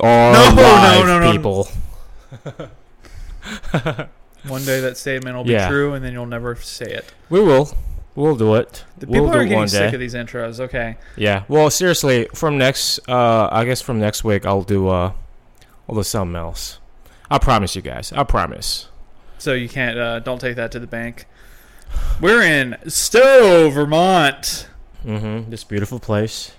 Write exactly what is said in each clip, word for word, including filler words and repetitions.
are no, live no, no, no. people. One day that statement will be yeah. true, and then you'll never say it. We will. We'll do it. The people we'll are getting sick of these intros. Okay. Yeah. Well, seriously, from next, uh, I guess from next week, I'll do, uh, I'll do something else. I promise you guys. I promise. So you can't. Uh, don't take that to the bank. We're in Stowe, Vermont. Mm-hmm. This beautiful place,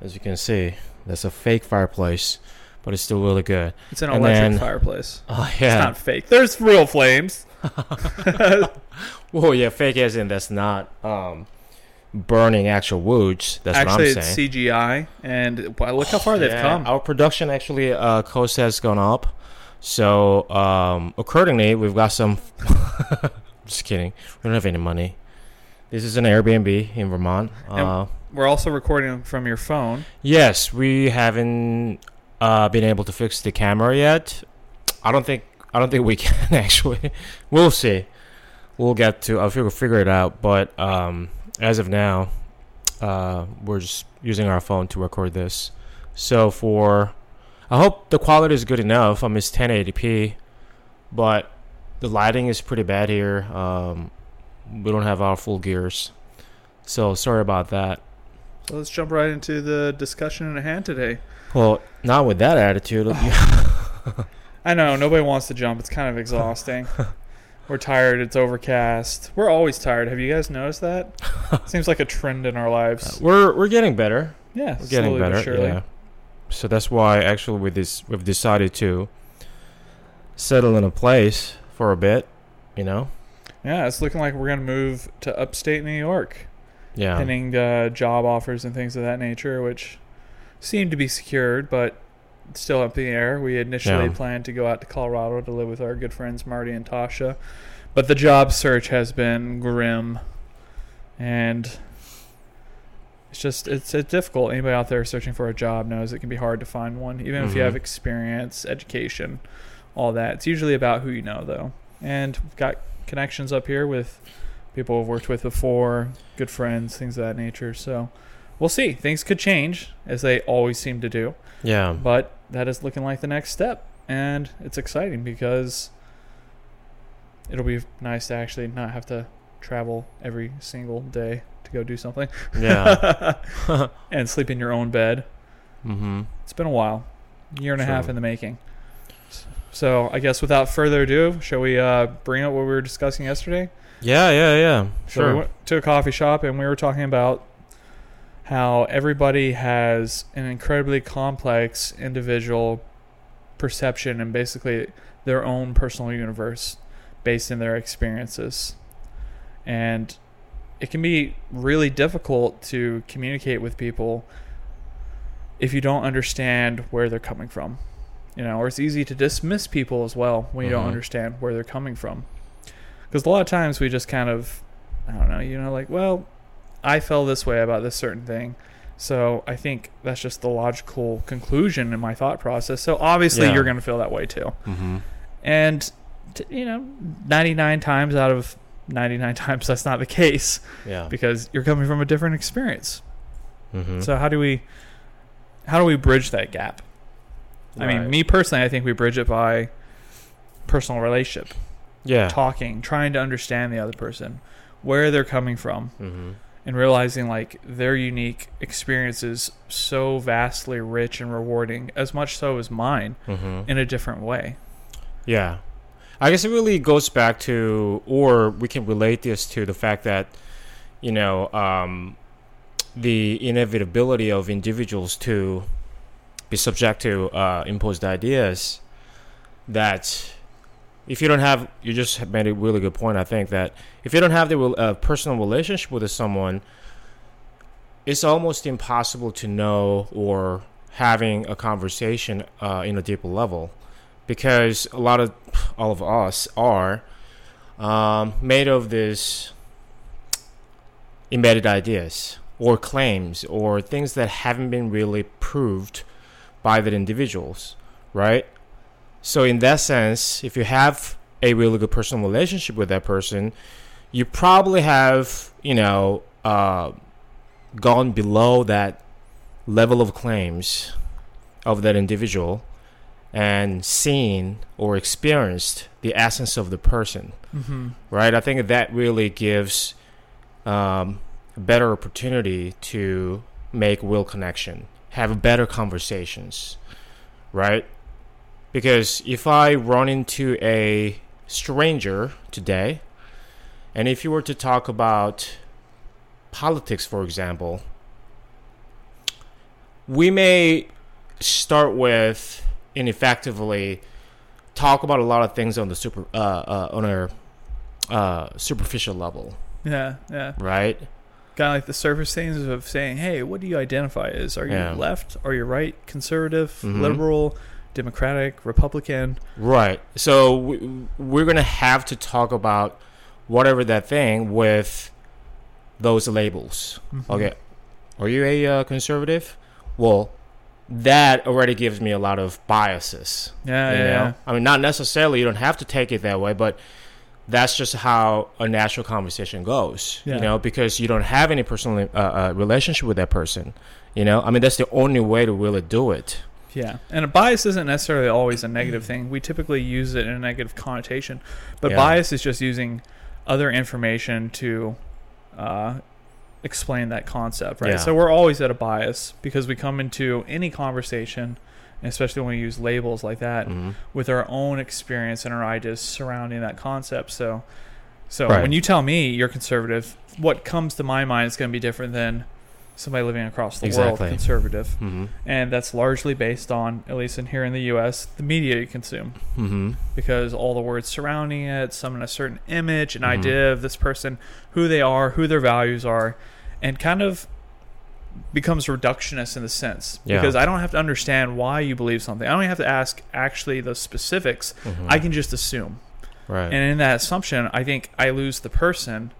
as you can see, that's a fake fireplace, but it's still really good. It's an electric then, fireplace. Oh yeah. It's not fake. There's real flames. Well, yeah, fake as in that's not um, burning actual woods. That's actually, what I'm saying. Actually, it's C G I, and wow, look how far oh, they've yeah. come. Our production actually uh, cost has gone up, so um, accordingly, we've got some. Just kidding. We don't have any money. This is an Airbnb in Vermont. Uh, we're also recording from your phone. Yes, we haven't uh, been able to fix the camera yet. I don't think. I don't think we can actually. We'll see. We'll get to. I'll figure, figure it out. But um, as of now, uh, we're just using our phone to record this. So for, I hope the quality is good enough. I miss ten eighty p, but the lighting is pretty bad here. Um, we don't have our full gears, so sorry about that. Well, let's jump right into the discussion at hand today. Well, not with that attitude. I know, nobody wants to jump. It's kind of exhausting. We're tired. It's overcast. We're always tired. Have you guys noticed that? Seems like a trend in our lives. Uh, we're we're getting better. Yeah, we're getting better. Surely. Yeah. So that's why actually with this we've decided to settle in a place for a bit. You know. Yeah, it's looking like we're gonna move to upstate New York. Yeah. Pending uh, job offers and things of that nature, which seem to be secured, but. Still up in the air. We initially yeah. planned to go out to Colorado to live with our good friends Marty and Tasha, but the job search has been grim, and it's just it's, it's difficult. Anybody out there searching for a job knows it can be hard to find one, even mm-hmm. if you have experience, education, all that. It's usually about who you know, though, and we've got connections up here with people I've worked with before, good friends, things of that nature. So we'll see. Things could change, as they always seem to do. Yeah. But that is looking like the next step. And it's exciting because it'll be nice to actually not have to travel every single day to go do something. Yeah. And sleep in your own bed. Mm-hmm. It's been a while. Year and True. a half in the making. So I guess without further ado, shall we uh, bring up what we were discussing yesterday? Yeah, yeah, yeah. Sure. So we went to a coffee shop and we were talking about how everybody has an incredibly complex individual perception and basically their own personal universe based in their experiences. And it can be really difficult to communicate with people if you don't understand where they're coming from. You know, or it's easy to dismiss people as well when you mm-hmm. don't understand where they're coming from. Because a lot of times we just kind of, I don't know, you know, like, well, I felt this way about this certain thing. So I think that's just the logical conclusion in my thought process. So obviously yeah. you're going to feel that way too. Mm-hmm. And, t- you know, ninety-nine times out of ninety-nine times, that's not the case. Yeah. Because you're coming from a different experience. Mm-hmm. So how do we, how do we bridge that gap? Right. I mean, me personally, I think we bridge it by personal relationship. Yeah. Talking, trying to understand the other person, where they're coming from. Mm-hmm. And realizing, like, their unique experience is so vastly rich and rewarding, as much so as mine, mm-hmm. in a different way. Yeah. I guess it really goes back to, or we can relate this to the fact that, you know, um, the inevitability of individuals to be subject to uh, imposed ideas that... If you don't have, you just made a really good point, I think, that if you don't have the uh, personal relationship with someone, it's almost impossible to know or having a conversation uh, in a deeper level, because a lot of, all of us are um, made of these embedded ideas or claims or things that haven't been really proved by the individuals, right? So in that sense, if you have a really good personal relationship with that person, you probably have, you know, uh, gone below that level of claims of that individual and seen or experienced the essence of the person, mm-hmm. right? I think that really gives um, a better opportunity to make real connection, have better conversations, right? Because if I run into a stranger today, and if you were to talk about politics, for example, we may start with and effectively talk about a lot of things on the super uh, uh, on a uh, superficial level. Yeah, yeah. Right? Kind of like the surface things of saying, hey, what do you identify as? Are you yeah. left? Are you right? Conservative? Mm-hmm. Liberal? Democratic? Republican? Right. So we, we're going to have to talk about whatever that thing with those labels. Mm-hmm. Okay. Are you a uh, conservative? Well, that already gives me a lot of biases. Yeah, you know? yeah. I mean, not necessarily. You don't have to take it that way, but that's just how a natural conversation goes. Yeah. You know, because you don't have any personal uh, uh, relationship with that person. You know, I mean, that's the only way to really do it. Yeah, and a bias isn't necessarily always a negative thing. We typically use it in a negative connotation, but yeah. bias is just using other information to uh, explain that concept, right? Yeah. So we're always at a bias because we come into any conversation, especially when we use labels like that, mm-hmm. with our own experience and our ideas surrounding that concept. So, so right. when you tell me you're conservative, what comes to my mind is going to be different than somebody living across the exactly. world, conservative. Mm-hmm. And that's largely based on, at least in here in the U S, the media you consume. Mm-hmm. Because all the words surrounding it, summon a certain image, an mm-hmm. idea of this person, who they are, who their values are, and kind of becomes reductionist in the sense. Yeah. Because I don't have to understand why you believe something. I don't even have to ask actually the specifics. Mm-hmm. I can just assume. Right. And in that assumption, I think I lose the person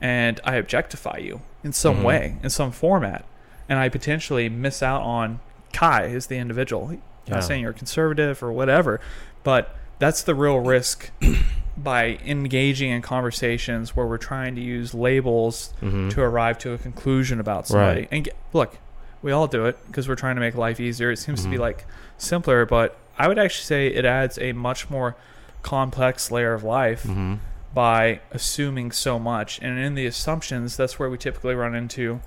and I objectify you in some mm-hmm. way, in some format, and I potentially miss out on Kai as the individual. I'm yeah. not saying you're conservative or whatever, but that's the real risk by engaging in conversations where we're trying to use labels mm-hmm. to arrive to a conclusion about somebody. Right. And get, look, we all do it because we're trying to make life easier. It seems mm-hmm. to be like simpler, but I would actually say it adds a much more complex layer of life mm-hmm. by assuming so much. And in the assumptions, that's where we typically run into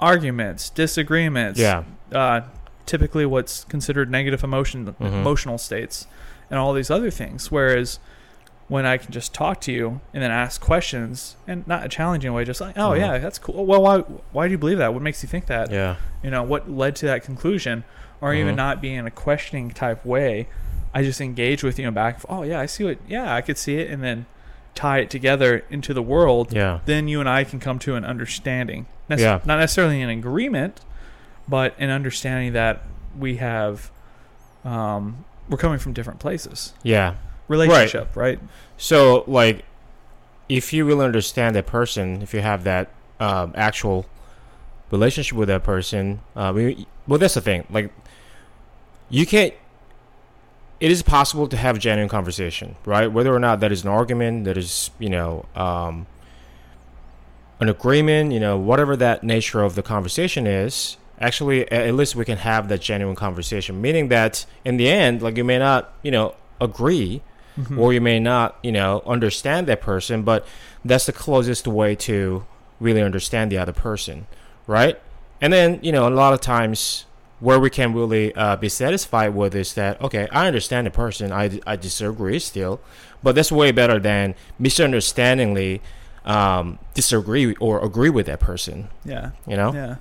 arguments, disagreements, yeah. uh, typically what's considered negative emotion, mm-hmm. emotional states, and all these other things. Whereas when I can just talk to you and then ask questions, and not a challenging way, just like, oh, mm-hmm. yeah, that's cool. Well, why why do you believe that? What makes you think that? Yeah. You know, what led to that conclusion? Or mm-hmm. even not being in a questioning type way, I just engage with you and back, oh, yeah, I see what, yeah, I could see it, and then tie it together into the world, yeah. then you and I can come to an understanding. Nece- yeah. Not necessarily an agreement, but an understanding that we have, um, we're coming from different places. Yeah. Relationship, right? right? So, like, if you really understand that person, if you have that um, actual relationship with that person, uh, we, well, that's the thing. Like, you can't, it is possible to have genuine conversation, right? Whether or not that is an argument, that is, you know, um, an agreement, you know, whatever that nature of the conversation is, actually, at least we can have that genuine conversation, meaning that in the end, like, you may not, you know, agree mm-hmm. or you may not, you know, understand that person, but that's the closest way to really understand the other person, right? And then, you know, a lot of times where we can really uh, be satisfied with is that, okay, I understand the person, I, I disagree still, but that's way better than misunderstandingly um, disagree or agree with that person. Yeah. You know? Yeah.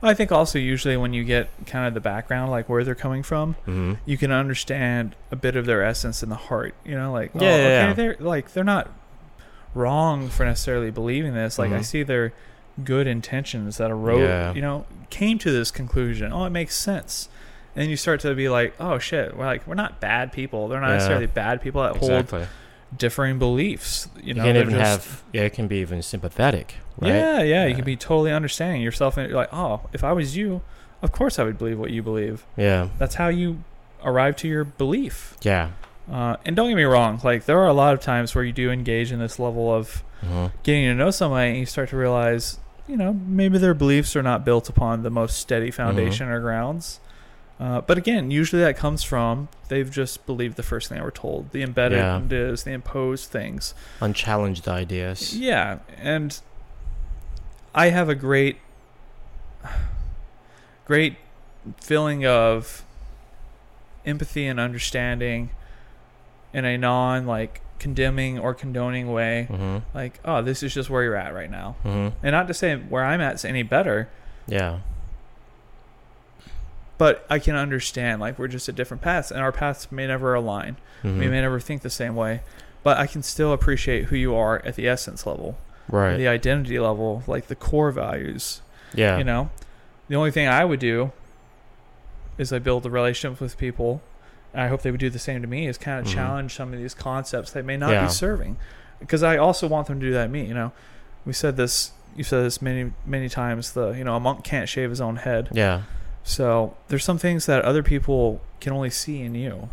Well, I think also usually when you get kind of the background, like where they're coming from, mm-hmm. you can understand a bit of their essence in the heart, you know, like, yeah, oh, yeah, okay, yeah. they're like, they're not wrong for necessarily believing this. Like mm-hmm. I see their good intentions that erode, yeah. you know, came to this conclusion. Oh, it makes sense. And then you start to be like, oh shit, we're like, we're not bad people. They're not yeah. necessarily bad people that exactly. hold differing beliefs. You, you know, can even just, have, yeah, it can be even sympathetic, right? Yeah, yeah, yeah. You can be totally understanding yourself, and you're like, oh, if I was you, of course I would believe what you believe. Yeah, that's how you arrive to your belief. Yeah. Uh, and don't get me wrong, like there are a lot of times where you do engage in this level of mm-hmm. getting to know somebody, and you start to realize, you know, maybe their beliefs are not built upon the most steady foundation mm-hmm. or grounds. Uh, but again, usually that comes from they've just believed the first thing they were told, the embedded yeah. is, the imposed things, unchallenged ideas. Yeah, and I have a great, great feeling of empathy and understanding in a non like condemning or condoning way. Mm-hmm. Like, oh, this is just where you're at right now, mm-hmm. and not to say where I'm at's any better. Yeah. But I can understand, like, we're just at different paths, and our paths may never align. Mm-hmm. We may never think the same way, but I can still appreciate who you are at the essence level, right? The identity level, like the core values. Yeah, you know, the only thing I would do is I build the relationships with people, and I hope they would do the same to me. Is kind of mm-hmm. challenge some of these concepts they may not yeah. be serving, because I also want them to do that to me. You know, we said this. You said this many many times. The you know a monk can't shave his own head. Yeah. So there's some things that other people can only see in you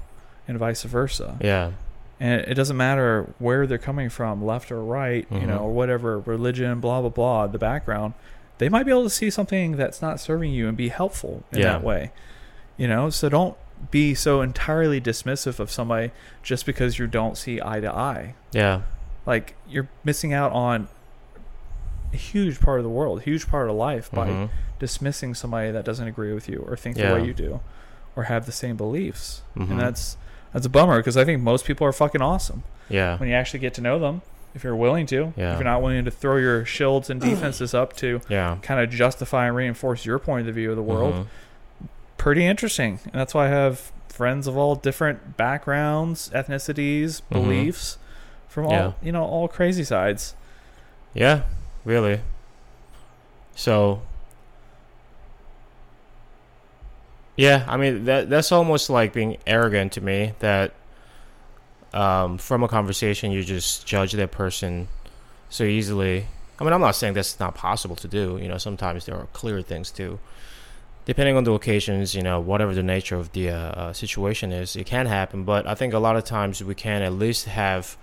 and vice versa. Yeah. And it doesn't matter where they're coming from, left or right, mm-hmm. you know, or whatever, religion, blah, blah, blah, the background. They might be able to see something that's not serving you and be helpful in yeah. that way. You know, so don't be so entirely dismissive of somebody just because you don't see eye to eye. Yeah. Like, you're missing out on a huge part of the world, huge part of life by mm-hmm. dismissing somebody that doesn't agree with you or think yeah. the way you do or have the same beliefs. Mm-hmm. And that's that's a bummer, because I think most people are fucking awesome. Yeah. When you actually get to know them, if you're willing to, yeah. if you're not willing to throw your shields and defenses up to yeah. kind of justify and reinforce your point of view of the world, mm-hmm. pretty interesting. And that's why I have friends of all different backgrounds, ethnicities, mm-hmm. beliefs from all, yeah. you know, all crazy sides. Yeah. Really? So, yeah, I mean, that that's almost like being arrogant to me, that um, from a conversation, you just judge that person so easily. I mean, I'm not saying that's not possible to do. You know, sometimes there are clear things too. Depending on the occasions, you know, whatever the nature of the uh, uh, situation is, it can happen. But I think a lot of times we can at least have,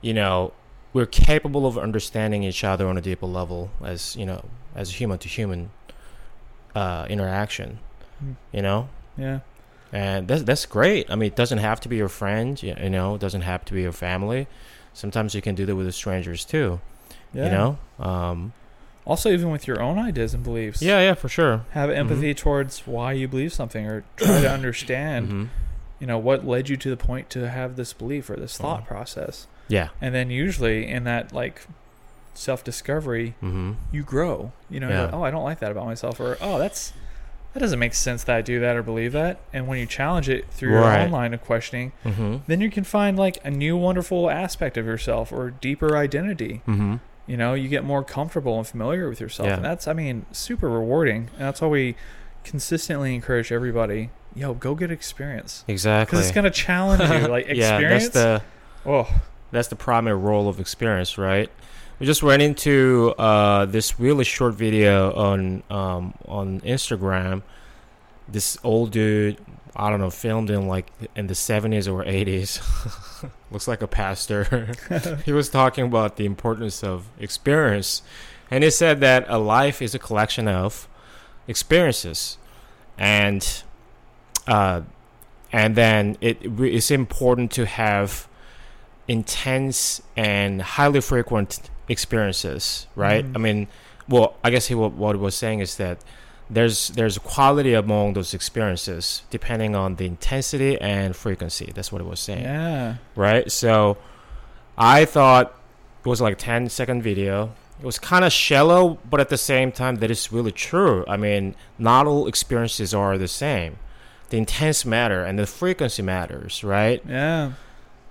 you know, we're capable of understanding each other on a deeper level, as you know, as human to human uh, interaction. Mm. You know, yeah, and that's that's great. I mean, it doesn't have to be your friend. You know, it doesn't have to be your family. Sometimes you can do that with the strangers too. Yeah. You know, um, also even with your own ideas and beliefs. Yeah, yeah, for sure. Have empathy mm-hmm. towards why you believe something, or try to understand. Mm-hmm. You know, what led you to the point to have this belief or this thought mm-hmm. process. Yeah. And then usually in that like self-discovery, mm-hmm. you grow, you know, yeah. like, oh, I don't like that about myself, or, oh, that's, that doesn't make sense that I do that or believe that. And when you challenge it through right. your own line of questioning, mm-hmm. then you can find like a new wonderful aspect of yourself or deeper identity, mm-hmm. you know, you get more comfortable and familiar with yourself. Yeah. And that's, I mean, super rewarding. And that's why we consistently encourage everybody, yo, go get experience. Exactly. Cause it's going to challenge you like experience. Yeah, that's the, oh, that's the primary role of experience, right? We just ran into uh, this really short video on um, on Instagram. This old dude, I don't know, filmed in like in the seventies or eighties. Looks like a pastor. He was talking about the importance of experience. And he said that a life is a collection of experiences. And uh, and then it it's important to have intense and highly frequent experiences, right? Mm. I mean, well, I guess he what he was saying is that there's there's quality among those experiences depending on the intensity and frequency. That's what he was saying. Yeah. Right? So I thought it was like a ten second video. It was kind of shallow, but at the same time, that is really true. I mean, not all experiences are the same. The intense matter and the frequency matters, right? Yeah.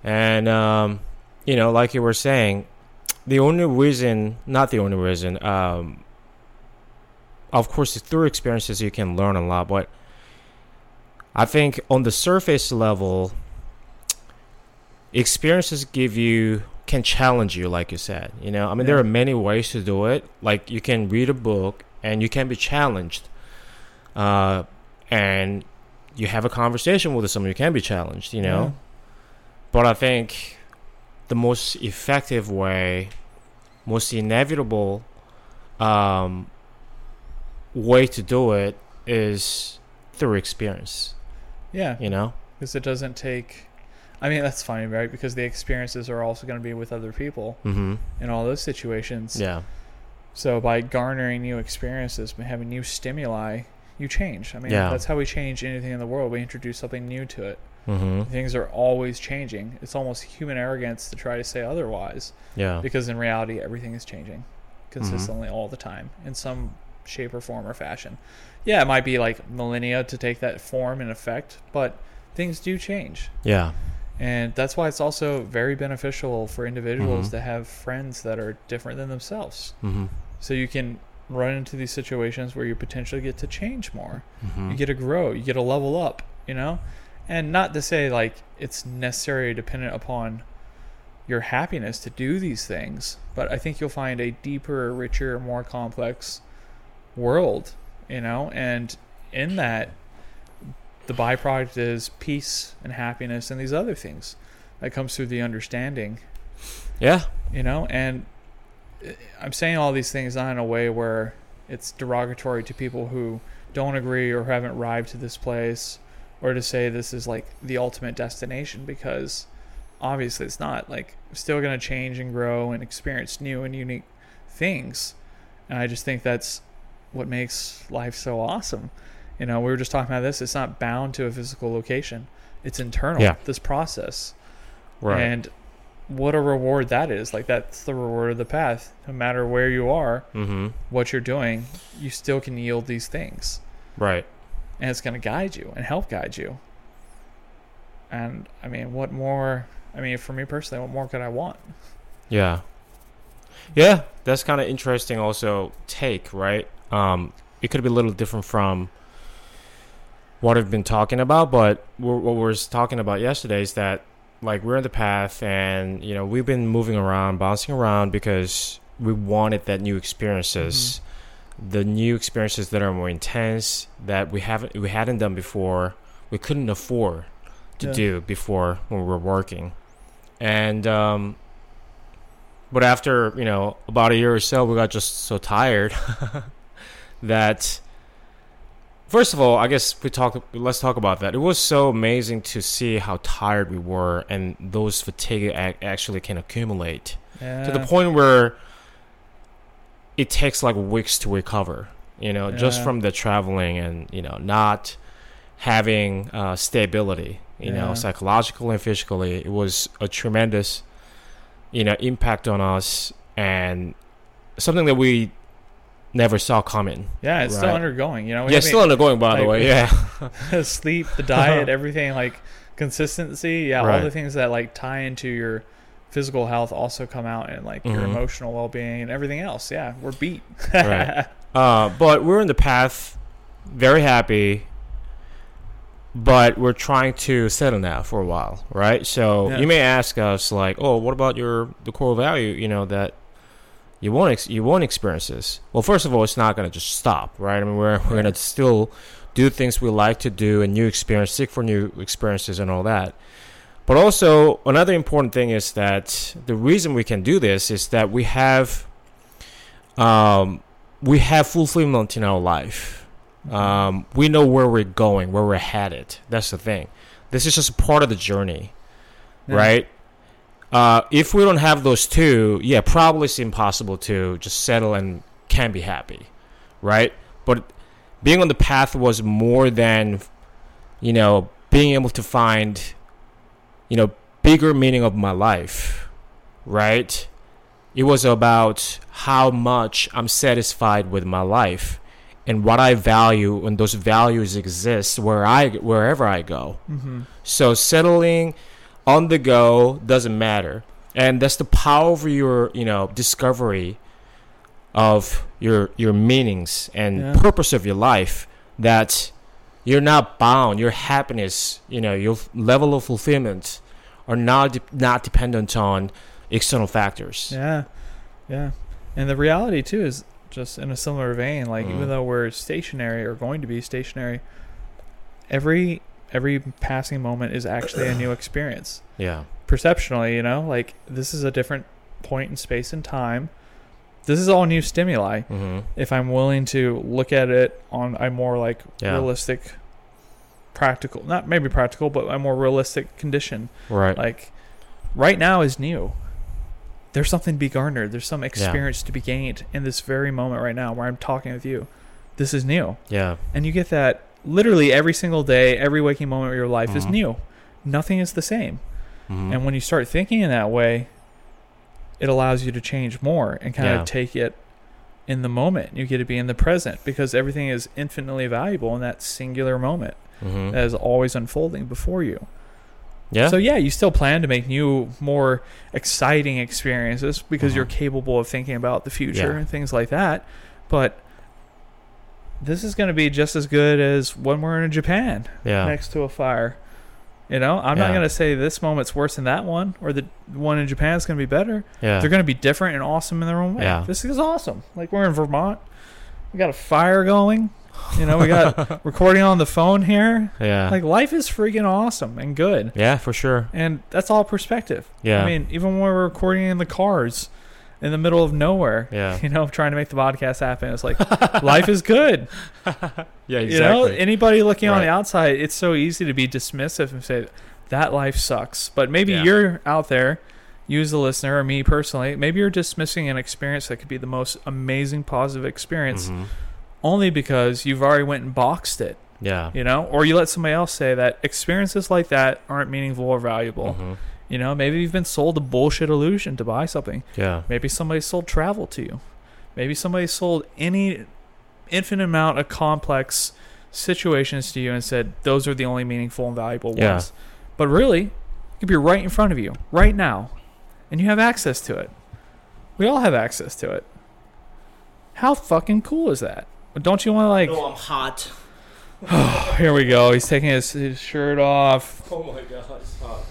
And, um, you know, like you were saying, the only reason, not the only reason, um, of course, through experiences, you can learn a lot. But I think on the surface level, experiences give you, can challenge you, like you said. You know, I mean, yeah. there are many ways to do it. Like you can read a book and you can be challenged. Uh, and you have a conversation with someone, you can be challenged, you know. Yeah. But I think the most effective way, most inevitable um, way to do it is through experience. Yeah. You know? Because it doesn't take... I mean, that's fine, right? Because the experiences are also going to be with other people mm-hmm. in all those situations. Yeah. So by garnering new experiences, by having new stimuli, you change. I mean, yeah. that's how we change anything in the world. We introduce something new to it. Mm-hmm. Things are always changing. It's almost human arrogance to try to say otherwise. Yeah. Because in reality, everything is changing consistently mm-hmm. all the time in some shape or form or fashion. Yeah, it might be like millennia to take that form and effect, but things do change. Yeah. And that's why it's also very beneficial for individuals mm-hmm. to have friends that are different than themselves. Mm-hmm. So you can run into these situations where you potentially get to change more. Mm-hmm. You get to grow. You get to level up, you know? And not to say, like, it's necessarily dependent upon your happiness to do these things. But I think you'll find a deeper, richer, more complex world, you know? And in that... the byproduct is peace and happiness and these other things that comes through the understanding. Yeah. You know, and I'm saying all these things not in a way where it's derogatory to people who don't agree or haven't arrived to this place, or to say this is like the ultimate destination, because obviously it's not. Like, I'm still going to change and grow and experience new and unique things. And I just think that's what makes life so awesome. You know, we were just talking about this. It's not bound to a physical location. It's internal, yeah. this process. Right. And what a reward that is. Like, that's the reward of the path. No matter where you are, mm-hmm. what you're doing, you still can yield these things. Right. And it's going to guide you and help guide you. And, I mean, what more... I mean, for me personally, what more could I want? Yeah. Yeah, that's kind of interesting also take, right? Um, it could be a little different from... what I've been talking about, but we're, what we were talking about yesterday is that, like, we're on the path, and, you know, we've been moving around, bouncing around, because we wanted that new experiences, mm-hmm. the new experiences that are more intense, that we haven't we hadn't done before, we couldn't afford to yeah. do before when we were working, and um, but after, you know, about a year or so, we got just so tired that. First of all, I guess we talk. Let's talk about that. It was so amazing to see how tired we were, and those fatigue actually can accumulate yeah. to the point where it takes like weeks to recover. You know, yeah. just from the traveling and, you know, not having uh, stability. You yeah. know, psychologically and physically, it was a tremendous, you know, impact on us, and something that we. Never saw coming. Yeah, it's right? still undergoing. You know, yeah, it's still undergoing. By like, the way, yeah, sleep, the diet, everything, like consistency. Yeah, right. All the things that like tie into your physical health also come out in like mm-hmm. your emotional well-being and everything else. Yeah, we're beat. right. Uh, but we're in the path, very happy. But we're trying to settle now for a while, right? So yeah. you may ask us, like, oh, what about your the core value? You know that. You won't ex- you won't experience this. Well, first of all, it's not going to just stop, right? I mean, we're we're going to still do things we like to do and new experience, seek for new experiences and all that. But also, another important thing is that the reason we can do this is that we have um, we have fulfillment in our life. Um, we know where we're going, where we're headed. That's the thing. This is just part of the journey, yeah. right? Uh, if we don't have those two, yeah, probably it's impossible to just settle and can be happy, right? But being on the path was more than, you know, being able to find, you know, bigger meaning of my life, right? It was about how much I'm satisfied with my life and what I value, and those values exist where I wherever I go. Mm-hmm. So settling... on the go doesn't matter, and that's the power of your, you know, discovery of your your meanings and yeah. purpose of your life. That you're not bound. Your happiness, you know, your level of fulfillment, are not de- not dependent on external factors. Yeah, yeah, and the reality too is just in a similar vein. Like mm. even though we're stationary or going to be stationary, every. Every passing moment is actually a new experience. Yeah. Perceptionally, you know, like this is a different point in space and time. This is all new stimuli. Mm-hmm. If I'm willing to look at it on a more like yeah. realistic practical, not maybe practical, but a more realistic condition. Right. Like right now is new. There's something to be garnered. There's some experience yeah. to be gained in this very moment right now where I'm talking with you. This is new. Yeah. And you get that literally every single day, every waking moment of your life mm-hmm. is new. Nothing is the same. Mm-hmm. And when you start thinking in that way, it allows you to change more and kind yeah. of take it in the moment. You get to be in the present because everything is infinitely valuable in that singular moment mm-hmm. that is always unfolding before you. Yeah. So, yeah, you still plan to make new, more exciting experiences because mm-hmm. you're capable of thinking about the future yeah. and things like that. But this is going to be just as good as when we're in Japan yeah. next to a fire. You know, I'm yeah. not going to say this moment's worse than that one or the one in Japan is going to be better. Yeah. They're going to be different and awesome in their own way. Yeah. This is awesome. Like, we're in Vermont. We got a fire going. You know, we got recording on the phone here. Yeah. Like, life is freaking awesome and good. Yeah, for sure. And that's all perspective. Yeah. I mean, even when we're recording in the cars in the middle of nowhere, yeah. you know, trying to make the podcast happen, it's like, life is good. Yeah, exactly. You know, anybody looking right. on the outside, it's so easy to be dismissive and say, that life sucks. But maybe yeah. you're out there, you as a listener, or me personally, maybe you're dismissing an experience that could be the most amazing, positive experience mm-hmm. only because you've already went and boxed it. Yeah. You know, or you let somebody else say that experiences like that aren't meaningful or valuable. Mm-hmm. You know, maybe you've been sold a bullshit illusion to buy something. Yeah. Maybe somebody sold travel to you. Maybe somebody sold any infinite amount of complex situations to you and said, those are the only meaningful and valuable yeah. ones. But really, it could be right in front of you, right now. And you have access to it. We all have access to it. How fucking cool is that? Don't you want to like... No, I'm hot. Oh, here we go. He's taking his, his shirt off. Oh, my God. It's hot.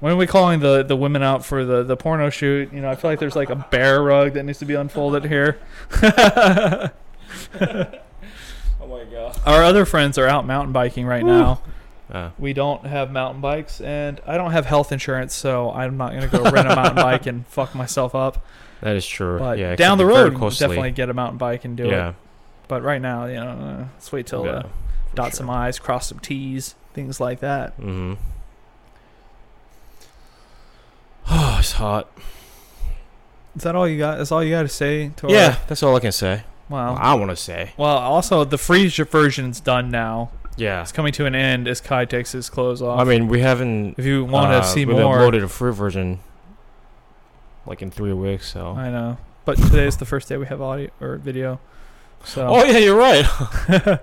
When are we calling the, the women out for the, the porno shoot? You know, I feel like there's like a bear rug that needs to be unfolded here. Oh, my God. Our other friends are out mountain biking right Ooh. now. Uh. We don't have mountain bikes, and I don't have health insurance, so I'm not going to go rent a mountain bike and fuck myself up. That is true. But yeah, down the road, we'll definitely get a mountain bike and do yeah. it. But right now, you know, let's wait till yeah, uh, dot sure. some I's, cross some T's, things like that. Mm-hmm. Oh, it's hot. Is that all you got? That's all you got to say? To yeah, our... that's all I can say. Wow. Well, I want to say. Well, also, the free version's done now. Yeah. It's coming to an end as Kai takes his clothes off. I mean, we haven't... If you want uh, to see we've more... We've uploaded a free version, like, in three weeks, so... I know. But today is the first day we have audio or video, so... Oh, yeah, you're right.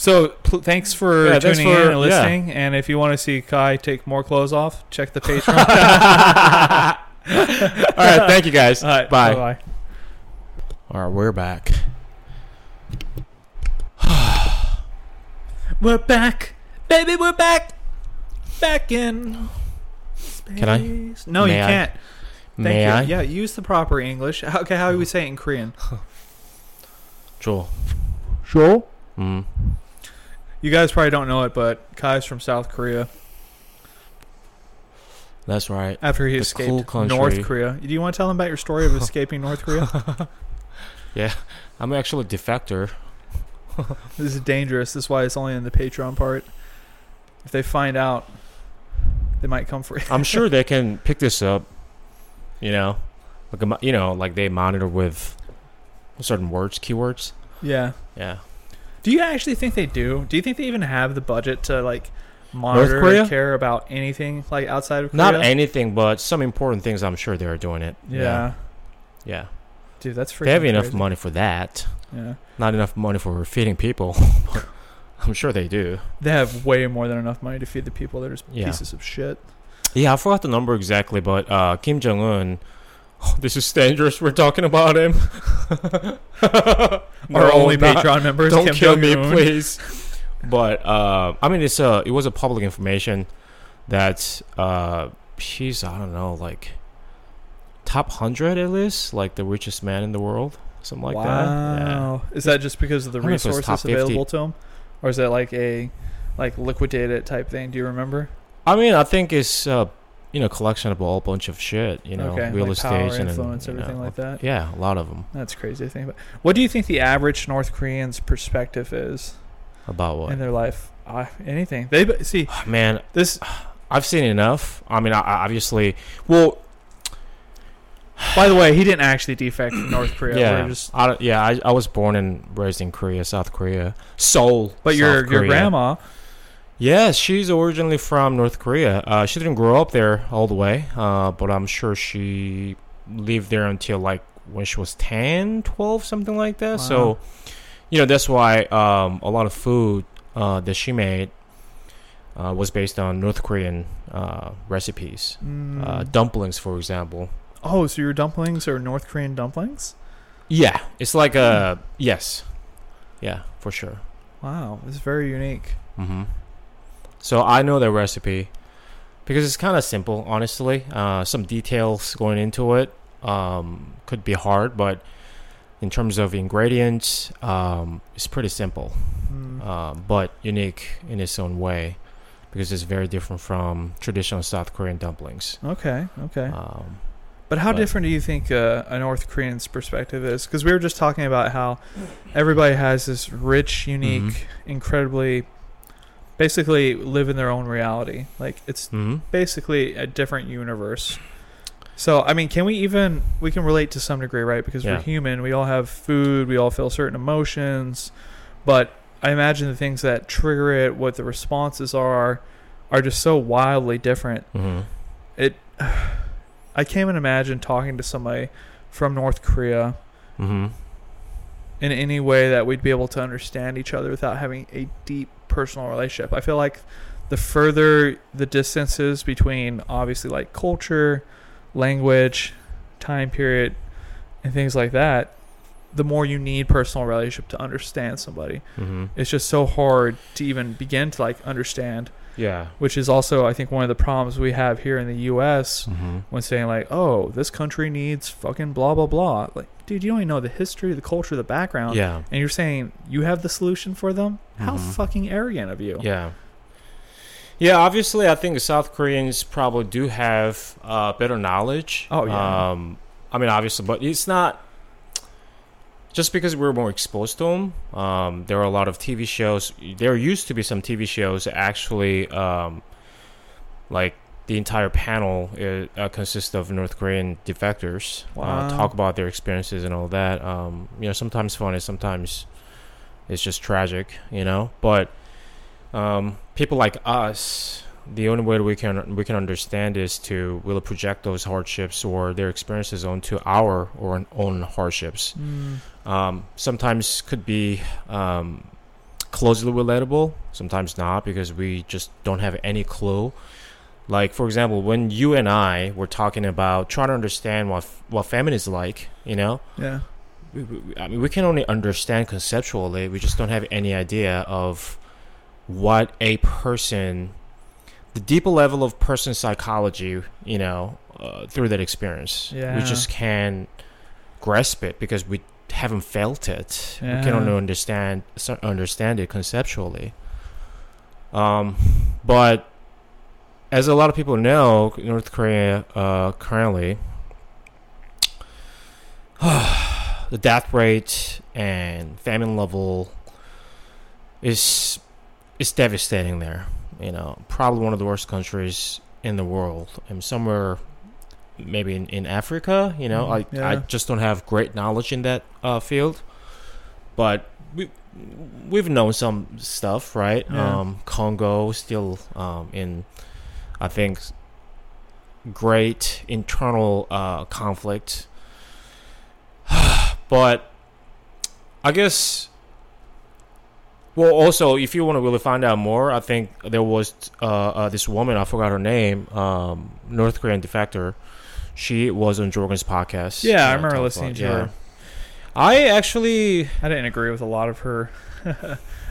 So, pl- thanks for yeah, tuning thanks for, in and listening. Yeah. And if you want to see Kai take more clothes off, check the Patreon. All right. Thank you, guys. All right, bye. Bye-bye. All right. We're back. We're back. Baby, we're back. Back in space. Can I? No, May you I? can't. Thank May you. I? Yeah, use the proper English. Okay, how do we say it in Korean? Joel. Joel? Mm. You guys probably don't know it, but Kai's from South Korea. That's right. After he the escaped cool North Korea. Do you want to tell him about your story of escaping North Korea? Yeah. I'm actually a defector. This is dangerous. This is why it's only in the Patreon part. If they find out, they might come for it. I'm sure they can pick this up, you know, like, you know, like they monitor with certain words, keywords. Yeah. Yeah. Do you actually think they do? Do you think they even have the budget to like monitor and care about anything like outside of Korea? Not anything, but some important things. I'm sure they are doing it. Yeah, yeah. yeah. Dude, that's freaking. They have enough crazy. money for that. Yeah, not enough money for feeding people. I'm sure they do. They have way more than enough money to feed the people. They're just yeah. pieces of shit. Yeah, I forgot the number exactly, but uh, Kim Jong Un. Oh, this is dangerous. We're talking about him. Our no, only not, Patreon members. Don't Kim kill Jong me, Un. please. But uh, I mean, it's uh, it was a public information that uh, he's I don't know, like top hundred at least, like the richest man in the world, something like wow. that. Wow, yeah. Is that just because of the resources available to him, or is that like a like liquidated type thing? Do you remember? I mean, I think it's. Uh, You know, collection of a whole bunch of shit. You know, okay, real like estate, power, and influence, and, everything know, like that. Yeah, a lot of them. That's crazy to think about. What do you think the average North Korean's perspective is about what in their life? Uh, anything. They see, oh, man, this I've seen enough. I mean, I, I obviously, well. By the way, he didn't actually defect from North Korea. Yeah, we just, I, yeah. I, I was born and raised in Korea, South Korea, Seoul. But South your Korea. Your grandma. Yes, she's originally from North Korea. Uh, she didn't grow up there all the way, uh, but I'm sure she lived there until like when she was ten, twelve, something like that. Wow. So, you know, that's why um, a lot of food uh, that she made uh, was based on North Korean uh, recipes. Mm. Uh, dumplings, for example. Oh, so your dumplings are North Korean dumplings? Yeah, it's like a... Yes. Yeah, for sure. Wow, it's very unique. Mm-hmm. So I know the recipe because it's kind of simple, honestly. Uh, some details going into it um, could be hard, but in terms of ingredients, um, it's pretty simple, mm. uh, but unique in its own way because it's very different from traditional South Korean dumplings. Okay, okay. Um, but how but, different do you think uh, a North Korean's perspective is? Because we were just talking about how everybody has this rich, unique, mm-hmm. incredibly... basically live in their own reality. Like, it's mm-hmm. basically a different universe. So, I mean, can we even... We can relate to some degree, right? Because yeah. we're human. We all have food. We all feel certain emotions. But I imagine the things that trigger it, what the responses are, are just so wildly different. Mm-hmm. It... I can't even imagine talking to somebody from North Korea mm-hmm. in any way that we'd be able to understand each other without having a deep personal relationship. I feel like the further the distances between obviously like culture, language, time period, and things like that, the more you need personal relationship to understand somebody. Mm-hmm. It's just so hard to even begin to like understand. Yeah. Which is also, I think, one of the problems we have here in the U S mm-hmm. when saying like, oh, this country needs fucking blah, blah, blah. Like, dude, you don't even know the history, the culture, the background. Yeah. And you're saying you have the solution for them? Mm-hmm. How fucking arrogant of you. Yeah. Yeah, obviously, I think South Koreans probably do have uh, better knowledge. Oh, yeah. Um, I mean, obviously, but it's not... Just because we're more exposed to them, um, there are a lot of T V shows. There used to be some T V shows actually, um, like the entire panel is, uh, consists of North Korean defectors. Wow. Uh, talk about their experiences and all that. Um, you know, sometimes funny, sometimes it's just tragic. You know, but um, people like us, the only way we can we can understand is to really project those hardships or their experiences onto our or own hardships. Mm. Um, sometimes could be um, closely relatable, sometimes not, because we just don't have any clue. Like, for example, when you and I were talking about trying to understand what what famine is like, you know? Yeah. We, we, I mean, we can only understand conceptually. We just don't have any idea of what a person, the deeper level of person psychology, you know, uh, through that experience. Yeah. We just can't grasp it because we haven't felt it. Yeah. We can only understand understand it conceptually. Um, but as a lot of people know, North Korea uh, currently the death rate and famine level is is devastating there. You know, probably one of the worst countries in the world. I'm somewhere. Maybe in, in Africa, you know, I yeah. I just don't have great knowledge in that uh, field, but we we've known some stuff, right? Yeah. Um, Congo still um, in, I think, great internal uh, conflict, but I guess. Well, also, if you want to really find out more, I think there was uh, uh, this woman, I forgot her name, um, North Korean defector. She was on Jorgen's podcast. Yeah, you know, I remember listening to yeah. her. I actually... I didn't agree with a lot of her.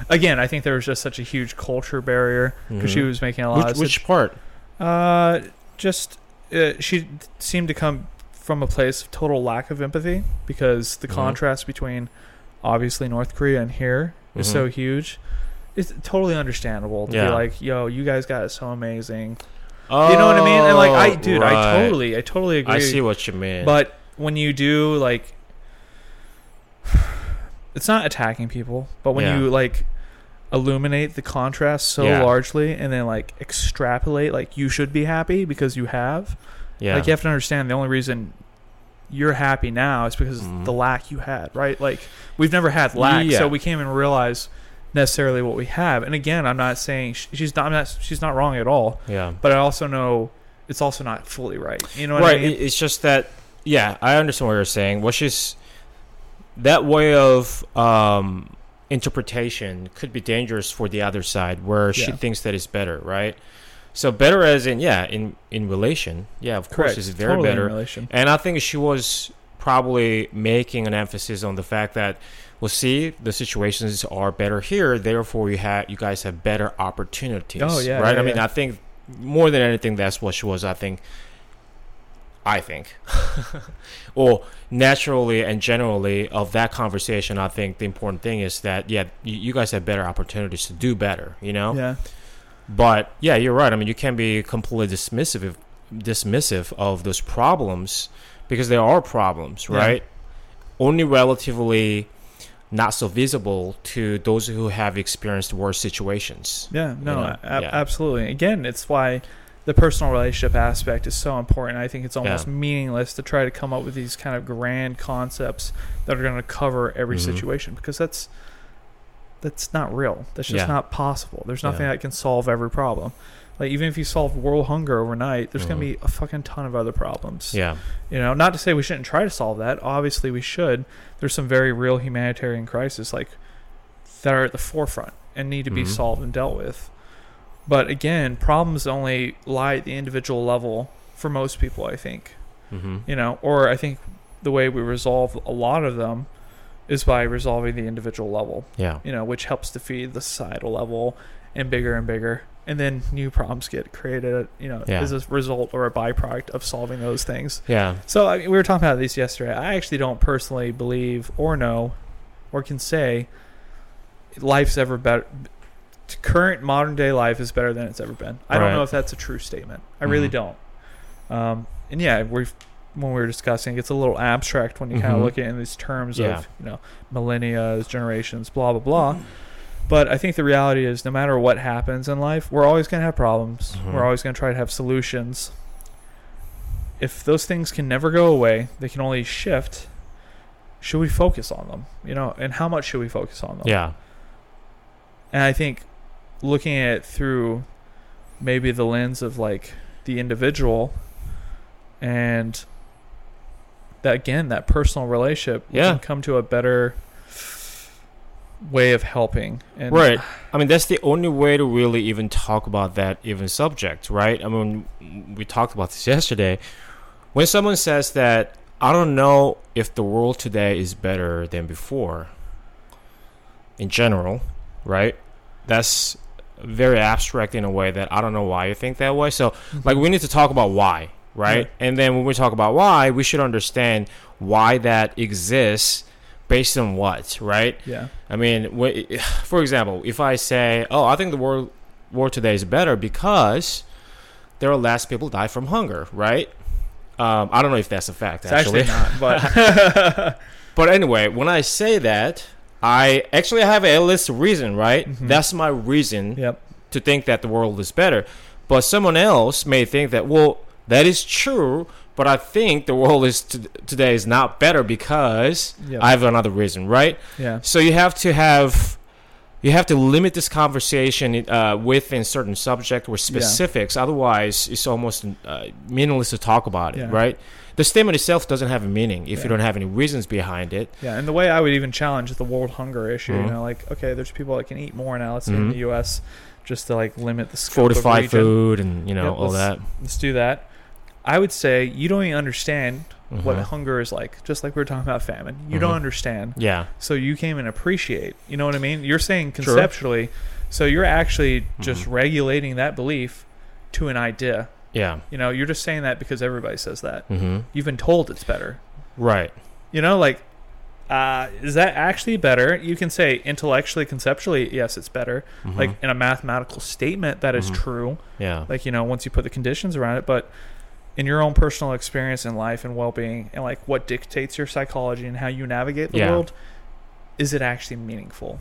Again, I think there was just such a huge culture barrier because mm-hmm. she was making a lot which, of... Which such, part? Uh, just... Uh, she seemed to come from a place of total lack of empathy because the mm-hmm. contrast between, obviously, North Korea and here... It's so huge. It's totally understandable to yeah. be like, yo, you guys got it so amazing. Oh, you know what I mean? And like, I, dude, right. I totally, I totally agree. I see what you mean. But when you do, like, it's not attacking people, but when yeah. you, like, illuminate the contrast so yeah. largely, and then like extrapolate like you should be happy because you have. Yeah. Like you have to understand the only reason you're happy now is because mm-hmm. of the lack you had, right? Like we've never had lack, yeah. so we can't even realize necessarily what we have. And again, I'm not saying she, she's not, I'm not she's not wrong at all. Yeah. But I also know it's also not fully right. You know what right. I mean? Right. It's just that yeah, I understand what you're saying. What she's that way of um interpretation could be dangerous for the other side where yeah. she thinks that it's better, right? So better as in yeah in in relation yeah of Correct. Course it's very totally better. And I think she was probably making an emphasis on the fact that, well, see, the situations are better here, therefore you have you guys have better opportunities. Oh yeah, right yeah, I mean yeah. I think more than anything that's what she was I think I think, or naturally and generally of that conversation, I think the important thing is that, yeah, you guys have better opportunities to do better, you know? Yeah. But, yeah, you're right. I mean, you can't be completely dismissive of, dismissive of those problems because there are problems, right? Yeah. Only relatively not so visible to those who have experienced worse situations. Yeah, no, you know? ab- yeah. absolutely. Again, it's why... the personal relationship aspect is so important. I think it's almost yeah. meaningless to try to come up with these kind of grand concepts that are going to cover every mm-hmm. situation because that's that's not real. That's just yeah. not possible. There's nothing yeah. that can solve every problem. Like even if you solve world hunger overnight, there's mm-hmm. going to be a fucking ton of other problems. Yeah, you know, not to say we shouldn't try to solve that. Obviously, we should. There's some very real humanitarian crises like that are at the forefront and need to mm-hmm. be solved and dealt with. But again, problems only lie at the individual level for most people, I think. Mm-hmm. You know, or I think the way we resolve a lot of them is by resolving the individual level. Yeah. You know, which helps to feed the societal level and bigger and bigger. And then new problems get created, you know, yeah. as a result or a byproduct of solving those things. Yeah. So I mean, we were talking about this yesterday. I actually don't personally believe or know or can say life's ever better. Current modern day life is better than it's ever been. I right. don't know if that's a true statement. I mm-hmm. really don't. Um, and yeah, we when we were discussing, it gets a little abstract when you mm-hmm. kind of look at it in these terms yeah. of, you know, millennia, generations, blah blah blah. Mm-hmm. But I think the reality is, no matter what happens in life, we're always going to have problems. Mm-hmm. We're always going to try to have solutions. If those things can never go away, they can only shift. Should we focus on them? You know, and how much should we focus on them? Yeah. And I think. Looking at it through maybe the lens of like the individual and that again that personal relationship yeah. can come to a better way of helping. And right. I mean that's the only way to really even talk about that even subject, right? I mean we talked about this yesterday. When someone says that I don't know if the world today is better than before in general, right? That's very abstract in a way that I don't know why you think that way. So, like, we need to talk about why, right? Yeah. And then when we talk about why, we should understand why that exists based on what, right? Yeah. I mean, for example, if I say, oh, I think the world, world today is better because there are less people die from hunger, right? Um, I don't know if that's a fact, it's actually. actually not, but... but anyway, when I say that... I actually have a list of reason, right? Mm-hmm. That's my reason yep. to think that the world is better. But someone else may think that, well, that is true, but I think the world is to, today is not better because yep. I have another reason, right? Yeah. So you have to have you have to limit this conversation uh, within certain subject or specifics. Yeah. Otherwise, it's almost uh, meaningless to talk about it, yeah. right? The statement itself doesn't have a meaning if yeah. you don't have any reasons behind it. Yeah, and the way I would even challenge the world hunger issue, mm-hmm. you know, like, okay, there's people that can eat more now, let's say mm-hmm. in the U S, just to, like, limit the scope Fortified of region. Food and, you know, yep, all let's, that. Let's do that. I would say you don't even understand mm-hmm. what hunger is like, just like we were talking about famine. You mm-hmm. don't understand. Yeah. So you can't even appreciate. You know what I mean? You're saying conceptually, sure. so you're actually mm-hmm. just regulating that belief to an idea. Yeah. You know, you're just saying that because everybody says that. Mm-hmm. You've been told it's better. Right. You know, like, uh, is that actually better? You can say intellectually, conceptually, yes, it's better. Mm-hmm. Like, in a mathematical statement, that mm-hmm. is true. Yeah. Like, you know, once you put the conditions around it. But in your own personal experience in life and well-being and, like, what dictates your psychology and how you navigate the yeah. world, is it actually meaningful?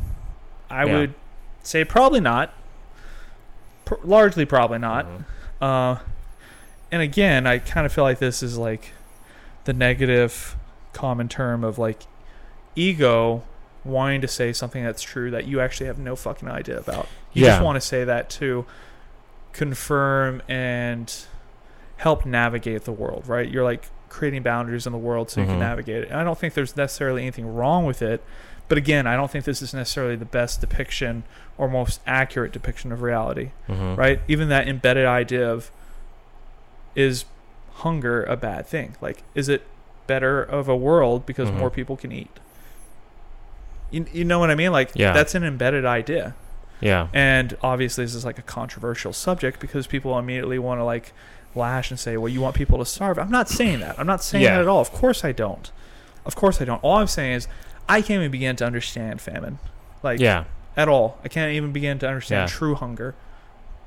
I yeah. would say probably not. P- largely probably not. Mm-hmm. Uh, and again, I kind of feel like this is like the negative common term of like ego wanting to say something that's true that you actually have no fucking idea about. You yeah. just want to say that to confirm and help navigate the world, right? You're like creating boundaries in the world so mm-hmm. you can navigate it. And I don't think there's necessarily anything wrong with it. But again, I don't think this is necessarily the best depiction or most accurate depiction of reality, mm-hmm. right? Even that embedded idea of, is hunger a bad thing? Like, is it better of a world because mm-hmm. more people can eat? You, you know what I mean? Like, yeah. that's an embedded idea. Yeah. And obviously this is like a controversial subject because people immediately want to like lash and say, well, you want people to starve. I'm not saying that. I'm not saying yeah. that at all. Of course I don't. Of course I don't. All I'm saying is, I can't even begin to understand famine, like yeah. at all. I can't even begin to understand yeah. true hunger.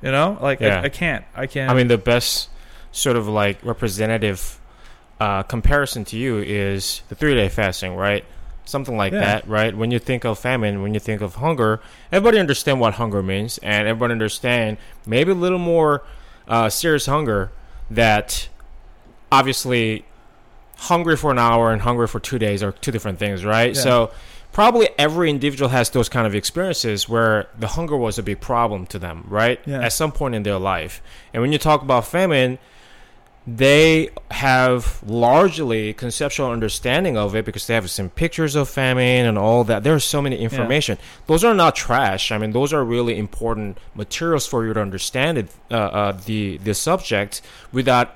You know, like yeah. I, I can't. I can't. I mean, the best sort of like representative uh, comparison to you is the three-day fasting, right? Something like yeah. that, right? When you think of famine, when you think of hunger, everybody understand what hunger means, and everybody understand maybe a little more uh, serious hunger that obviously. Hungry for an hour and hungry for two days are two different things, right? Yeah. So probably every individual has those kind of experiences where the hunger was a big problem to them, right? Yeah. At some point in their life. And when you talk about famine, they have largely conceptual understanding of it because they have seen pictures of famine and all that. There's so many information. Yeah. Those are not trash. I mean, those are really important materials for you to understand it, uh, uh, the, the subject without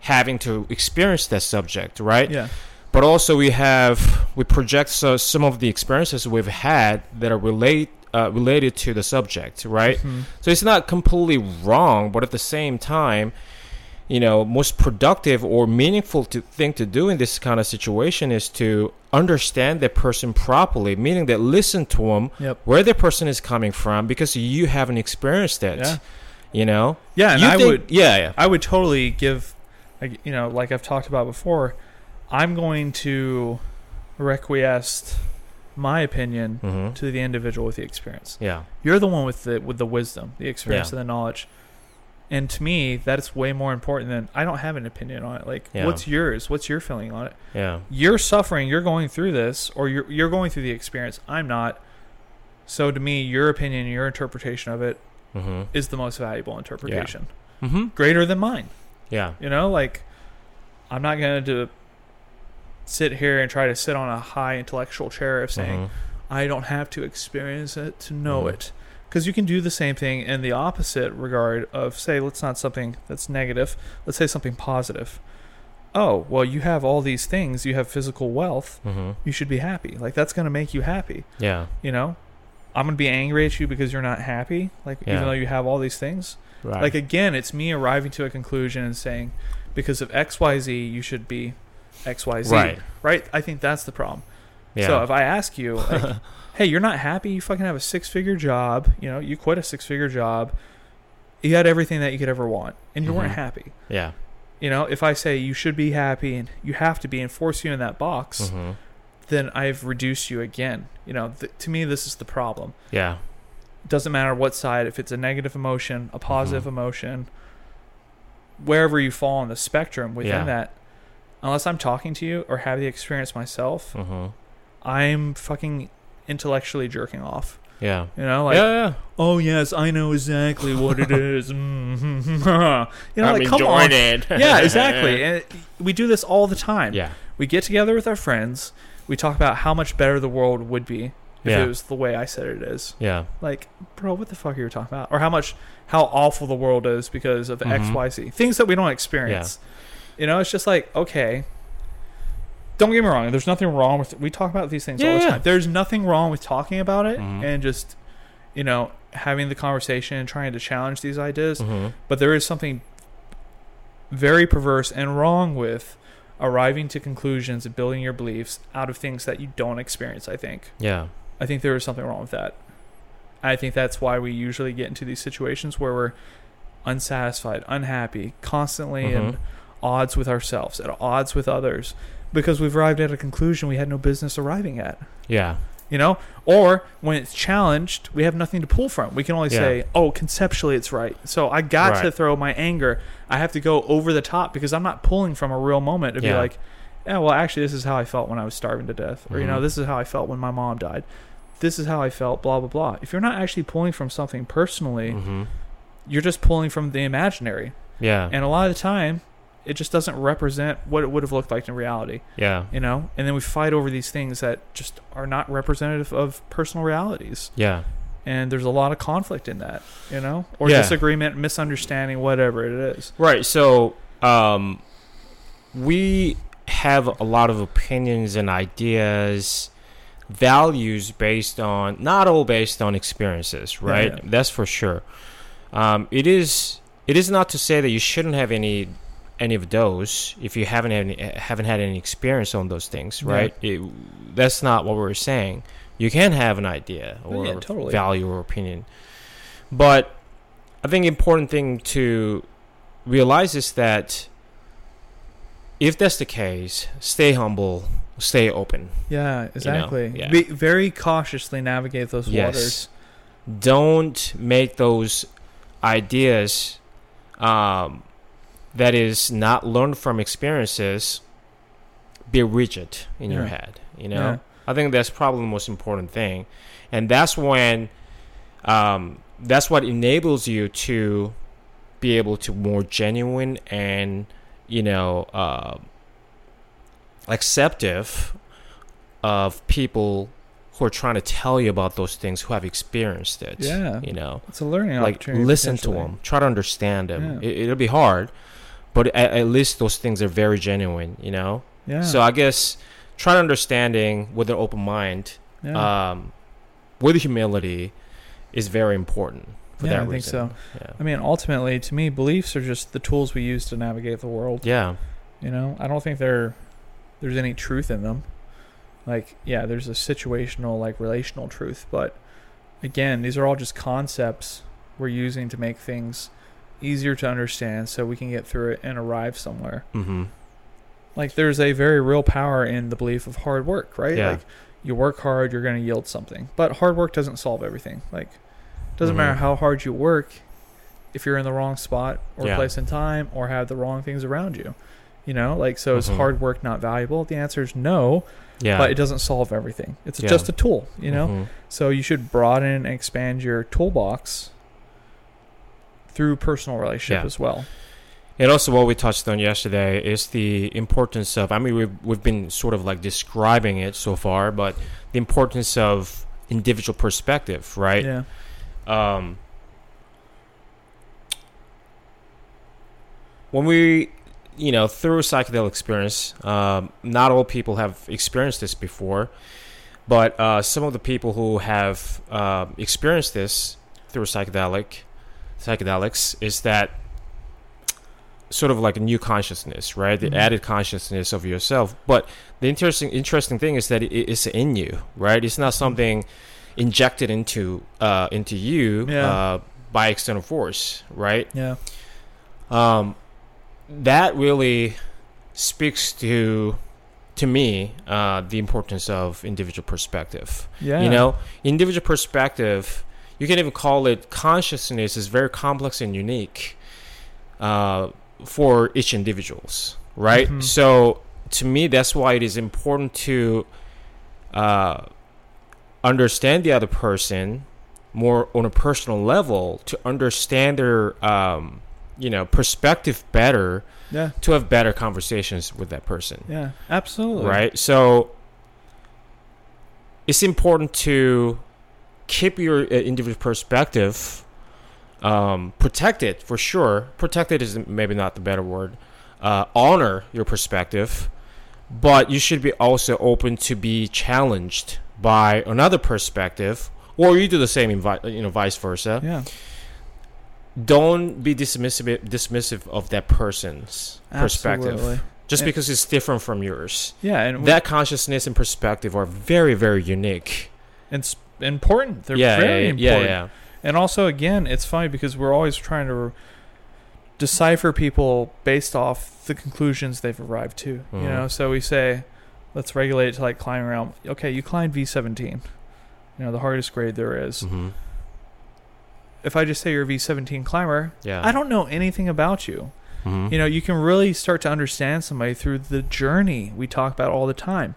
having to experience that subject, right? Yeah. But also we have, we project so some of the experiences we've had that are relate, uh, related to the subject, right? Mm-hmm. So it's not completely wrong, but at the same time, you know, most productive or meaningful to, thing to do in this kind of situation is to understand that person properly, meaning that listen to them, yep. where the person is coming from, because you haven't experienced that, yeah. you know? Yeah, and you I think, would, yeah, yeah, I would totally give, you know, like I've talked about before, I'm going to requiesce my opinion mm-hmm. to the individual with the experience. Yeah. You're the one with the with the wisdom, the experience, yeah. and the knowledge. And to me, that's way more important than I don't have an opinion on it. Like, yeah. what's yours? What's your feeling on it? Yeah. You're suffering. You're going through this, or you're you're going through the experience. I'm not. So to me, your opinion, your interpretation of it mm-hmm. is the most valuable interpretation. Yeah. Mm-hmm. Greater than mine. Yeah. You know, like, I'm not going to sit here and try to sit on a high intellectual chair of saying, mm-hmm. I don't have to experience it to know mm-hmm. it. Because you can do the same thing in the opposite regard of, say, let's not something that's negative. Let's say something positive. Oh, well, you have all these things. You have physical wealth. Mm-hmm. You should be happy. Like, that's going to make you happy. Yeah. You know, I'm going to be angry at you because you're not happy. Like, yeah. even though you have all these things. Right. Like, again, it's me arriving to a conclusion and saying, because of X Y Z, you should be X Y Z. Right. right? I think that's the problem. Yeah. So if I ask you, like, hey, you're not happy. You fucking have a six-figure job. You know, you quit a six-figure job. You had everything that you could ever want, and you mm-hmm. weren't happy. Yeah. You know, if I say you should be happy and you have to be and force you in that box, mm-hmm. then I've reduced you again. You know, th- to me, this is the problem. Yeah. Doesn't matter what side, if it's a negative emotion, a positive mm-hmm. emotion, wherever you fall on the spectrum within yeah. that, unless I'm talking to you or have the experience myself, mm-hmm. I'm fucking intellectually jerking off. Yeah. You know, like, yeah, yeah. oh, yes, I know exactly what it is. Mm-hmm. You know, I'm like, come on. It. Yeah, exactly. And we do this all the time. Yeah. We get together with our friends, we talk about how much better the world would be. If yeah. it was the way I said it is. Yeah. Like, bro, what the fuck are you talking about? Or how much, how awful the world is because of mm-hmm. X, Y, Z. Things that we don't experience. Yeah. You know, it's just like, okay. Don't get me wrong. There's nothing wrong with, we talk about these things yeah. all the time. There's nothing wrong with talking about it mm-hmm. and just, you know, having the conversation and trying to challenge these ideas. Mm-hmm. But there is something very perverse and wrong with arriving to conclusions and building your beliefs out of things that you don't experience, I think. Yeah. I think there is something wrong with that. I think that's why we usually get into these situations where we're unsatisfied, unhappy, constantly mm-hmm. at odds with ourselves, at odds with others, because we've arrived at a conclusion we had no business arriving at. Yeah. you know? Or when it's challenged, we have nothing to pull from. We can only yeah. say, oh, conceptually it's right. So I got right. to throw my anger. I have to go over the top because I'm not pulling from a real moment to yeah. be like, yeah, well, actually, this is how I felt when I was starving to death. Or, mm-hmm. you know, this is how I felt when my mom died. This is how I felt, blah, blah, blah. If you're not actually pulling from something personally, mm-hmm. you're just pulling from the imaginary. Yeah. And a lot of the time, it just doesn't represent what it would have looked like in reality. Yeah. You know? And then we fight over these things that just are not representative of personal realities. Yeah. And there's a lot of conflict in that, you know? Or yeah. disagreement, misunderstanding, whatever it is. Right. So, um, we have a lot of opinions and ideas, values based on, not all based on experiences, right? Yeah, yeah. That's for sure. Um, it is it is not to say that you shouldn't have any any of those if you haven't had any, haven't had any experience on those things, right? Yeah. It, that's not what we're saying. You can have an idea or yeah, totally. value or opinion. But I think the important thing to realize is that if that's the case, stay humble, stay open. Yeah, exactly. You know? Yeah. Be very cautiously navigate those yes. waters. Don't make those ideas um, that is not learned from experiences be rigid in yeah. your head. You know, yeah. I think that's probably the most important thing, and that's when um, that's what enables you to be able to more genuine and you know uh, acceptive of people who are trying to tell you about those things, who have experienced it. Yeah. You know? It's a learning like, opportunity. Listen to them. Try to understand them. Yeah. It, it'll be hard, but at, at least those things are very genuine, you know? Yeah. So I guess try to understanding with an open mind, yeah. um, with humility, is very important for yeah, that I reason. I think so. Yeah. I mean, ultimately, to me, beliefs are just the tools we use to navigate the world. Yeah. You know? I don't think there, there's any truth in them. Like, yeah, there's a situational, like, relational truth. But, again, these are all just concepts we're using to make things easier to understand so we can get through it and arrive somewhere. Mm-hmm. Like, there's a very real power in the belief of hard work, right? Yeah. Like, you work hard, you're going to yield something. But hard work doesn't solve everything. Like, it doesn't mm-hmm. matter how hard you work if you're in the wrong spot or yeah. place in time or have the wrong things around you. You know, like, so mm-hmm. is hard work not valuable? The answer is no, yeah. but it doesn't solve everything. It's yeah. just a tool, you know? Mm-hmm. So you should broaden and expand your toolbox through personal relationship yeah. as well. And also what we touched on yesterday is the importance of, I mean, we've, we've been sort of like describing it so far, but the importance of individual perspective, right? Yeah. Um, when we... You know, through psychedelic experience, um, not all people have experienced this before, but uh, some of the people who have uh, experienced this through psychedelic psychedelics is that sort of like a new consciousness, right? The mm-hmm. added consciousness of yourself. But the interesting interesting thing is that it, it's in you, right? It's not something injected into uh, into you yeah. uh, by external force, right? Yeah. Um. That really speaks to to me uh, the importance of individual perspective. Yeah. You know, individual perspective, you can even call it consciousness, is very complex and unique uh, for each individuals, right? Mm-hmm. So to me, that's why it is important to uh, understand the other person more on a personal level, to understand their um you know, perspective better yeah. to have better conversations with that person. Yeah, absolutely. Right? So it's important to keep your individual perspective um, protected, for sure. Protected is maybe not the better word. Uh, honor your perspective, but you should be also open to be challenged by another perspective, or you do the same, invi- you know, vice versa. Yeah. Don't be dismissive dismissive of that person's Absolutely. perspective just and because it's different from yours. Yeah, and that we, consciousness and perspective are very, very unique and sp- important. They're yeah, very yeah, important. Yeah, yeah. And also, again, it's funny because we're always trying to re- decipher people based off the conclusions they've arrived to. Mm-hmm. You know, so we say, let's regulate it to like climbing around. Okay, you climbed V seventeen. you know, the hardest grade there is. Mm-hmm. If I just say you're a V seventeen climber, yeah. I don't know anything about you. Mm-hmm. You know, you can really start to understand somebody through the journey we talk about all the time.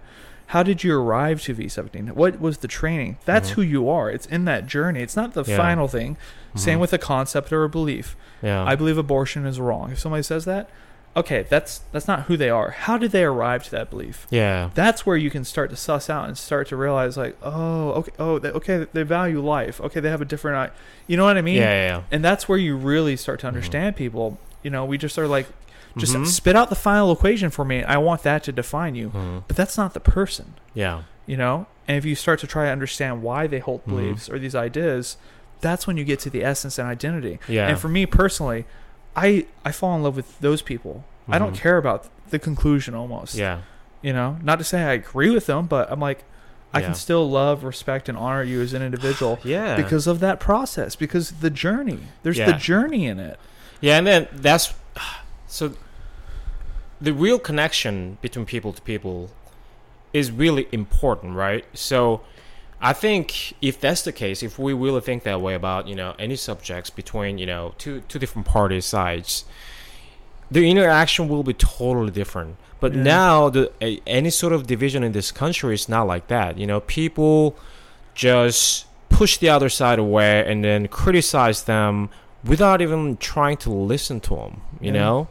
How did you arrive to V seventeen? What was the training? That's mm-hmm. who you are. It's in that journey. It's not the yeah. final thing. Mm-hmm. Same with a concept or a belief. Yeah. I believe abortion is wrong. If somebody says that, okay, that's that's not who they are. How did they arrive to that belief? Yeah. That's where you can start to suss out and start to realize, like, oh, okay, oh, they, okay, they value life. Okay, they have a different, you know what I mean? Yeah, yeah, yeah. And that's where you really start to understand mm-hmm. people. You know, we just are like, just mm-hmm. spit out the final equation for me. I want that to define you. Mm-hmm. But that's not the person. Yeah. You know? And if you start to try to understand why they hold mm-hmm. beliefs or these ideas, that's when you get to the essence and identity. Yeah. And for me personally, I, I fall in love with those people. Mm-hmm. I don't care about the conclusion almost. Yeah. You know? Not to say I agree with them, but I'm like, I yeah. can still love, respect, and honor you as an individual yeah. because of that process, because the journey. There's yeah. the journey in it. Yeah, and then that's... So... The real connection between people to people is really important, right? So I think if that's the case, if we really think that way about, you know, any subjects between, you know, two two different party sides, the interaction will be totally different. But yeah. now the a, any sort of division in this country is not like that. You know, people just push the other side away and then criticize them without even trying to listen to them, you yeah. know?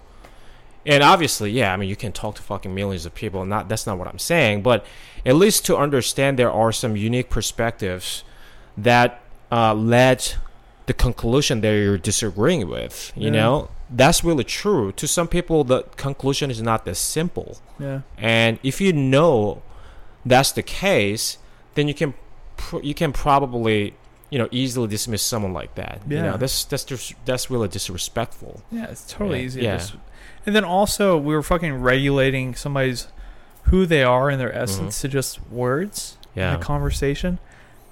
And obviously, yeah, I mean, you can talk to fucking millions of people. Not that's not what I'm saying, but at least to understand there are some unique perspectives that uh, led the conclusion that you're disagreeing with. You yeah. know, that's really true. To some people, the conclusion is not that simple. Yeah. And if you know that's the case, then you can pr- you can probably. You know, easily dismiss someone like that. Yeah, you know, that's that's dis- that's really disrespectful. Yeah, it's totally yeah. easy. Yeah. Dis- and then also we were fucking regulating somebody's who they are and their essence mm-hmm. to just words yeah. in a conversation.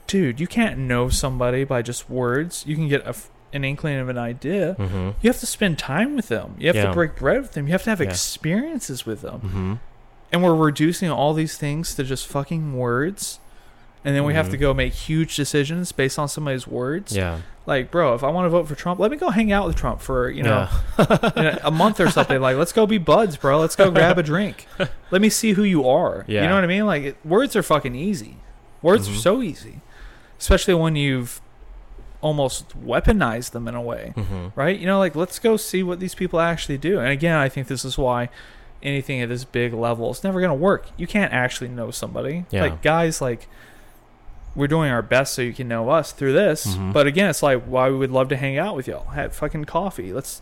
Dude, you can't know somebody by just words. You can get a, an inkling of an idea. Mm-hmm. You have to spend time with them. You have yeah. to break bread with them. You have to have yeah. experiences with them. Mm-hmm. And we're reducing all these things to just fucking words. And then we mm-hmm. have to go make huge decisions based on somebody's words. Yeah. Like, bro, if I want to vote for Trump, let me go hang out with Trump for, you know, yeah. in a, a month or something. Like, let's go be buds, bro. Let's go grab a drink. Let me see who you are. Yeah. You know what I mean? Like, it, words are fucking easy. Words mm-hmm. are so easy. Especially when you've almost weaponized them in a way. Mm-hmm. Right? You know, like, let's go see what these people actually do. And again, I think this is why anything at this big level, it's never going to work. You can't actually know somebody. Yeah. Like, guys, like... We're doing our best so you can know us through this. Mm-hmm. But again, it's like, why we would love to hang out with y'all. Have fucking coffee. Let's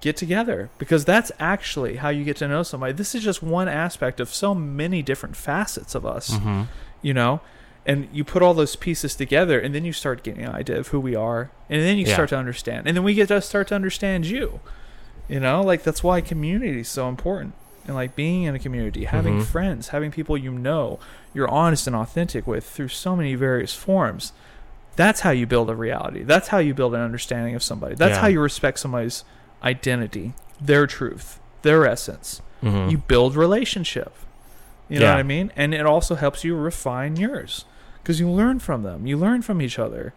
get together. Because that's actually how you get to know somebody. This is just one aspect of so many different facets of us, mm-hmm. you know? And you put all those pieces together, and then you start getting an idea of who we are. And then you yeah. start to understand. And then we get to start to understand you, you know? Like, that's why community is so important. And like being in a community, having mm-hmm. friends, having people you know, you're honest and authentic with through so many various forms. That's how you build a reality. That's how you build an understanding of somebody. That's yeah. how you respect somebody's identity, their truth, their essence. Mm-hmm. You build relationship. You know yeah. what I mean? And it also helps you refine yours because you learn from them. You learn from each other.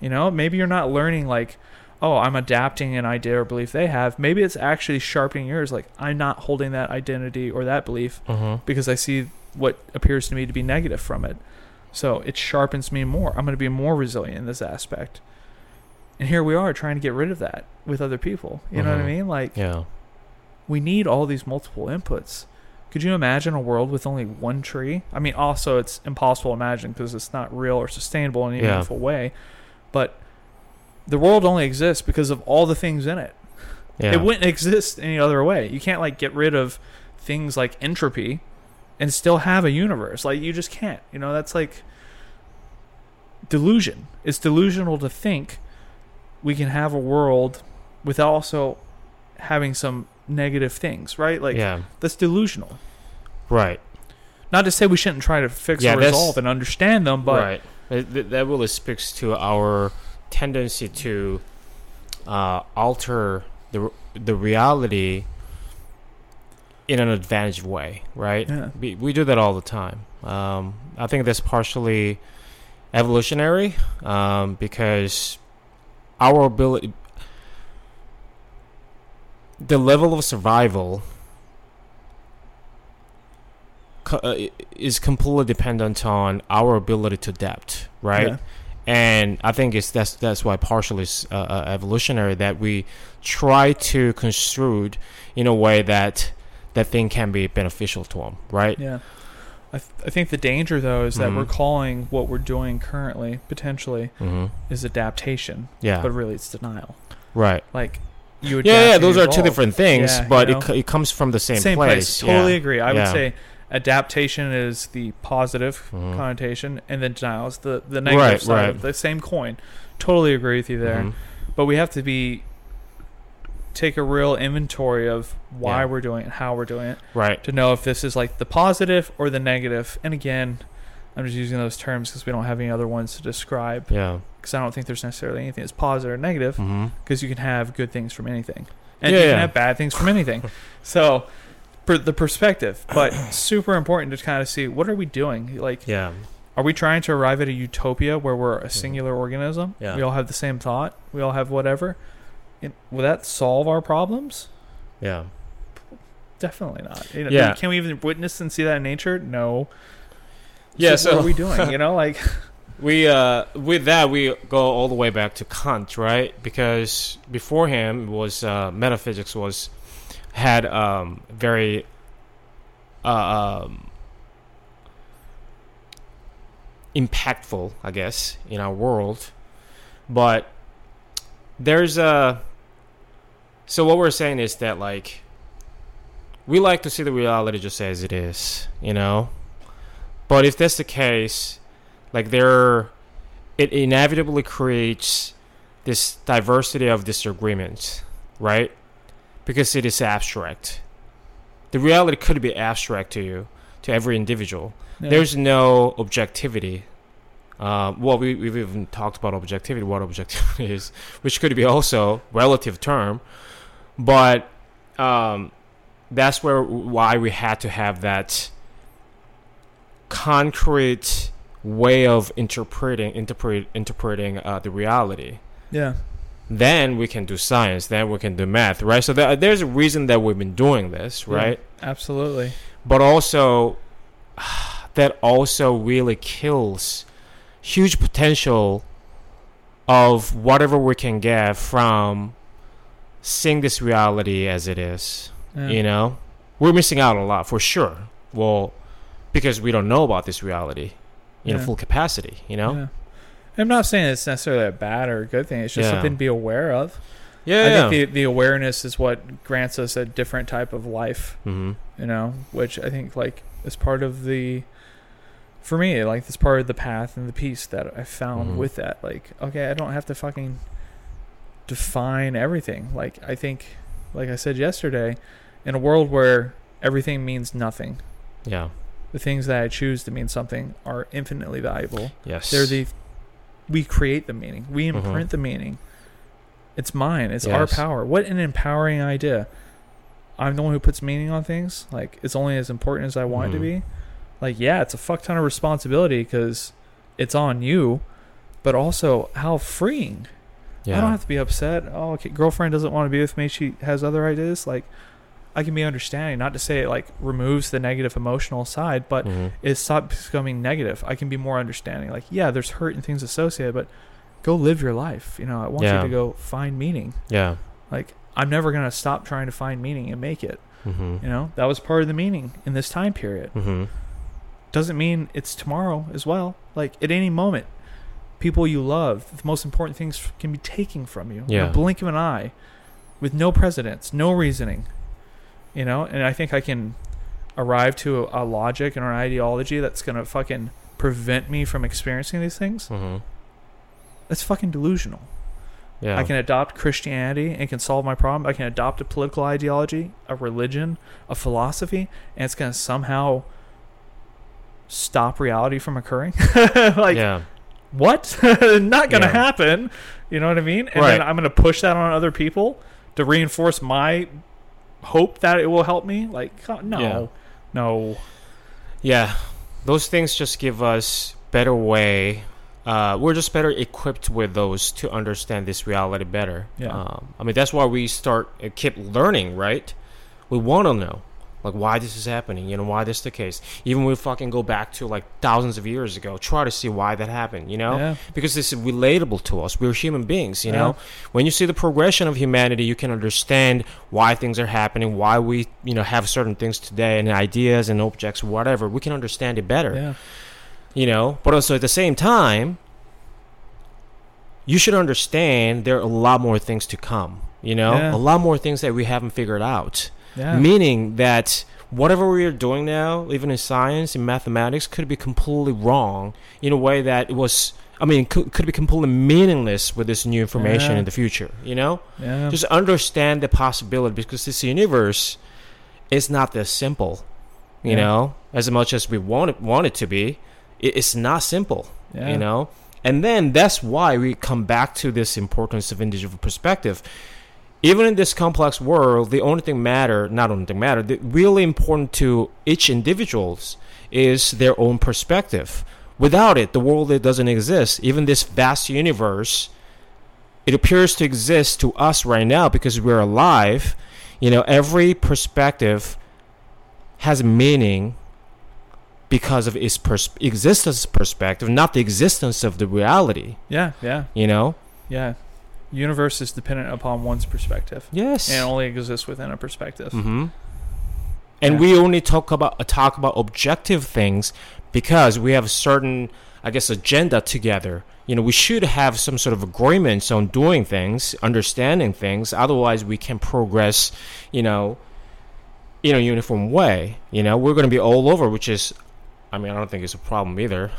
You know, maybe you're not learning like, oh, I'm adapting an idea or belief they have. Maybe it's actually sharpening yours. Like, I'm not holding that identity or that belief mm-hmm. because I see what appears to me to be negative from it. So it sharpens me more. I'm going to be more resilient in this aspect. And here we are trying to get rid of that with other people. You mm-hmm. know what I mean? Like, yeah. we need all these multiple inputs. Could you imagine a world with only one tree? I mean, also, it's impossible to imagine because it's not real or sustainable in any yeah. meaningful way. But... the world only exists because of all the things in it. Yeah. It wouldn't exist any other way. You can't like get rid of things like entropy and still have a universe. Like you just can't. You know, that's like delusion. It's delusional to think we can have a world without also having some negative things, right? Like yeah. that's delusional. Right. Not to say we shouldn't try to fix yeah, or resolve and understand them, but right. that really speaks to our tendency to uh, alter the the reality in an advantaged way, right? Yeah. We, we do that all the time. Um, I think that's partially evolutionary, um, because our ability, the level of survival co- is completely dependent on our ability to adapt, right? Yeah. And I think it's that's that's why partially uh, evolutionary, that we try to construe in a way that that thing can be beneficial to them, right? Yeah. I, th- I think the danger, though, is that mm-hmm. we're calling what we're doing currently, potentially, mm-hmm. is adaptation. Yeah. But really, it's denial. Right. Like, you adapt. Yeah, yeah, those are two different things, yeah, but you know? it, it comes from the same, same place. Same place. Totally yeah. agree. I yeah. would say adaptation is the positive mm-hmm. connotation, and then denial is the, the negative right, side. Right. The same coin. Totally agree with you there. Mm-hmm. But we have to be... take a real inventory of why yeah. we're doing it and how we're doing it, right, to know if this is like the positive or the negative. And again, I'm just using those terms because we don't have any other ones to describe, yeah because I don't think there's necessarily anything that's positive or negative, because mm-hmm. you can have good things from anything, and yeah, you can yeah. have bad things from anything. So for the perspective, but super important to kind of see, what are we doing? Like, yeah are we trying to arrive at a utopia where we're a singular mm-hmm. organism, yeah. we all have the same thought, we all have whatever? It, will that solve our problems? Yeah. Definitely not. It, yeah. Can we even witness and see that in nature? No. Yeah, so, so what are we doing? You know, like... we uh, with that, we go all the way back to Kant, right? Because before him, was uh, metaphysics was had um, very... Uh, um, impactful, I guess, in our world. But there's a... So what we're saying is that, like, we like to see the reality just as it is, you know? But if that's the case, like, there... it inevitably creates this diversity of disagreements, right? Because it is abstract. The reality could be abstract to you, to every individual. Yeah. There's no objectivity. Uh, well, we, we've even talked about objectivity, what objectivity is, which could be also relative term. But um, that's where why we had to have that concrete way of interpreting interpret, interpreting uh, the reality. Yeah. Then we can do science. Then we can do math, right? So th- there's a reason that we've been doing this, right? Yeah, absolutely. But also, that also really kills... huge potential of whatever we can get from seeing this reality as it is. Yeah. You know, we're missing out a lot for sure. Well, because we don't know about this reality in yeah. full capacity. You know, yeah. I'm not saying it's necessarily a bad or a good thing. It's just yeah. something to be aware of. Yeah, I yeah. think the, the awareness is what grants us a different type of life. Mm-hmm. You know, which I think like is part of the. For me, like, that's part of the path and the peace that I found mm-hmm. with that. Like, okay, I don't have to fucking define everything. Like, I think, like I said yesterday, in a world where everything means nothing, yeah, the things that I choose to mean something are infinitely valuable. Yes. They're the, we create the meaning. We imprint mm-hmm. the meaning. It's mine. It's yes. our power. What an empowering idea. I'm the one who puts meaning on things. Like, it's only as important as I want mm-hmm. it to be. Like, yeah, it's a fuck ton of responsibility because it's on you, but also how freeing. Yeah. I don't have to be upset. Oh, okay, girlfriend doesn't want to be with me. She has other ideas. Like, I can be understanding. Not to say it, like, removes the negative emotional side, but mm-hmm. it stops becoming negative. I can be more understanding. Like, yeah, there's hurt and things associated, but go live your life. You know, I want yeah. you to go find meaning. Yeah. Like, I'm never going to stop trying to find meaning and make it. Mm-hmm. You know, that was part of the meaning in this time period. Mm-hmm. Doesn't mean it's tomorrow as well. Like, at any moment, people you love, the most important things can be taken from you. Yeah. In a blink of an eye, with no precedence, no reasoning. You know, and I think I can arrive to a, a logic and an ideology that's going to fucking prevent me from experiencing these things. Mm-hmm. That's fucking delusional. Yeah. I can adopt Christianity and it can solve my problem. I can adopt a political ideology, a religion, a philosophy, and it's going to somehow stop reality from occurring. Like, yeah. what? Not gonna yeah. happen. You know what I mean? And right. then I'm gonna push that on other people to reinforce my hope that it will help me. Like, no, yeah. no. Yeah, those things just give us better way Uh, we're just better equipped with those to understand this reality better. Yeah. Um, I mean, that's why we start uh, keep learning, right? We want to know, like, why this is happening, you know, why this is the case. Even we fucking go back to, like, thousands of years ago, try to see why that happened, you know? Yeah. Because this is relatable to us. We're human beings, you yeah. know? When you see the progression of humanity, you can understand why things are happening, why we, you know, have certain things today and ideas and objects, whatever. We can understand it better. Yeah. You know, but also at the same time, you should understand there are a lot more things to come, you know, yeah. a lot more things that we haven't figured out, yeah. meaning that whatever we are doing now, even in science and mathematics, could be completely wrong in a way that it was, I mean, could, could be completely meaningless with this new information yeah. in the future, you know, yeah. just understand the possibility, because this universe is not this simple, you yeah. know, as much as we want it, want it to be. It's not simple, yeah. you know? And then that's why we come back to this importance of individual perspective. Even in this complex world, the only thing matter, not only thing matter, the really important to each individuals is their own perspective. Without it, the world it doesn't exist. Even this vast universe, it appears to exist to us right now because we're alive. You know, every perspective has meaning because of its pers- existence perspective, not the existence of the reality. Yeah, yeah. You know? Yeah. Universe is dependent upon one's perspective. Yes. And it only exists within a perspective. Mm-hmm. And yeah. we only talk about uh, talk about objective things because we have a certain, I guess, agenda together. You know, we should have some sort of agreements on doing things, understanding things. Otherwise, we can progress, you know, in a uniform way. You know, we're going to be all over, which is... I mean, I don't think it's a problem either.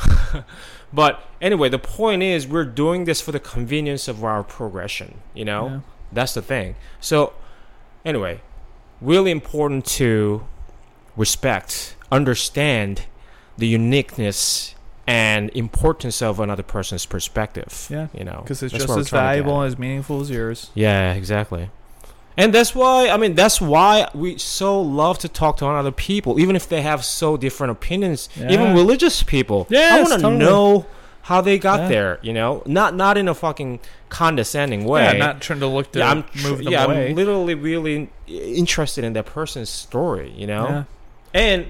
But anyway, the point is we're doing this for the convenience of our progression, you know? Yeah. That's the thing. So anyway, really important to respect, understand the uniqueness and importance of another person's perspective. Yeah, you know, because it's just as valuable and as meaningful as yours. Yeah, exactly. And that's why, I mean, that's why we so love to talk to other people, even if they have so different opinions, yeah. even religious people. Yes, I want to totally. know how they got yeah. there, you know? Not not in a fucking condescending way. Yeah, I'm not trying to look to yeah, I'm tr- move them yeah, away. Yeah, I'm literally really interested in that person's story, you know? Yeah. And,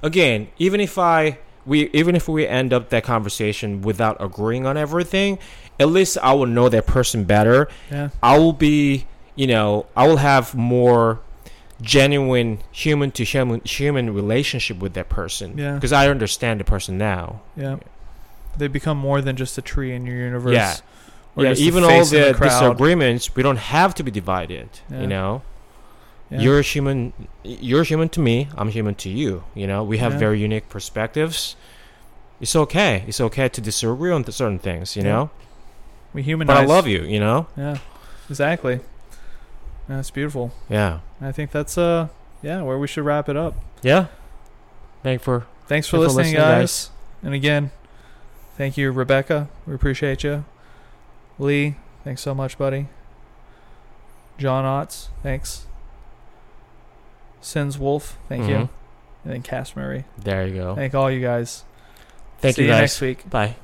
again, even if I... We even if we end up that conversation without agreeing on everything, at least I will know that person better. Yeah. I will be... You know, I will have more genuine human to human human relationship with that person. Yeah. Because I understand the person now. Yeah. yeah. They become more than just a tree in your universe. Yeah. Or yeah. Even all the, the disagreements, we don't have to be divided. Yeah. You know, yeah. you're human. You're human to me. I'm human to you. You know, we have yeah. very unique perspectives. It's okay. It's okay to disagree on certain things. You yeah. know, we humanize. But I love you. You know. Yeah. Exactly. That's beautiful. Yeah. I think that's uh yeah, where we should wrap it up. Yeah. Thank for Thanks for, for listening, listening guys. guys. And again, thank you, Rebecca. We appreciate you. Lee, thanks so much, buddy. John Otts, thanks. Sins Wolf, thank mm-hmm. you. And then Cass Murray. There you go. Thank all you guys. Thank See you guys. See you next week. Bye.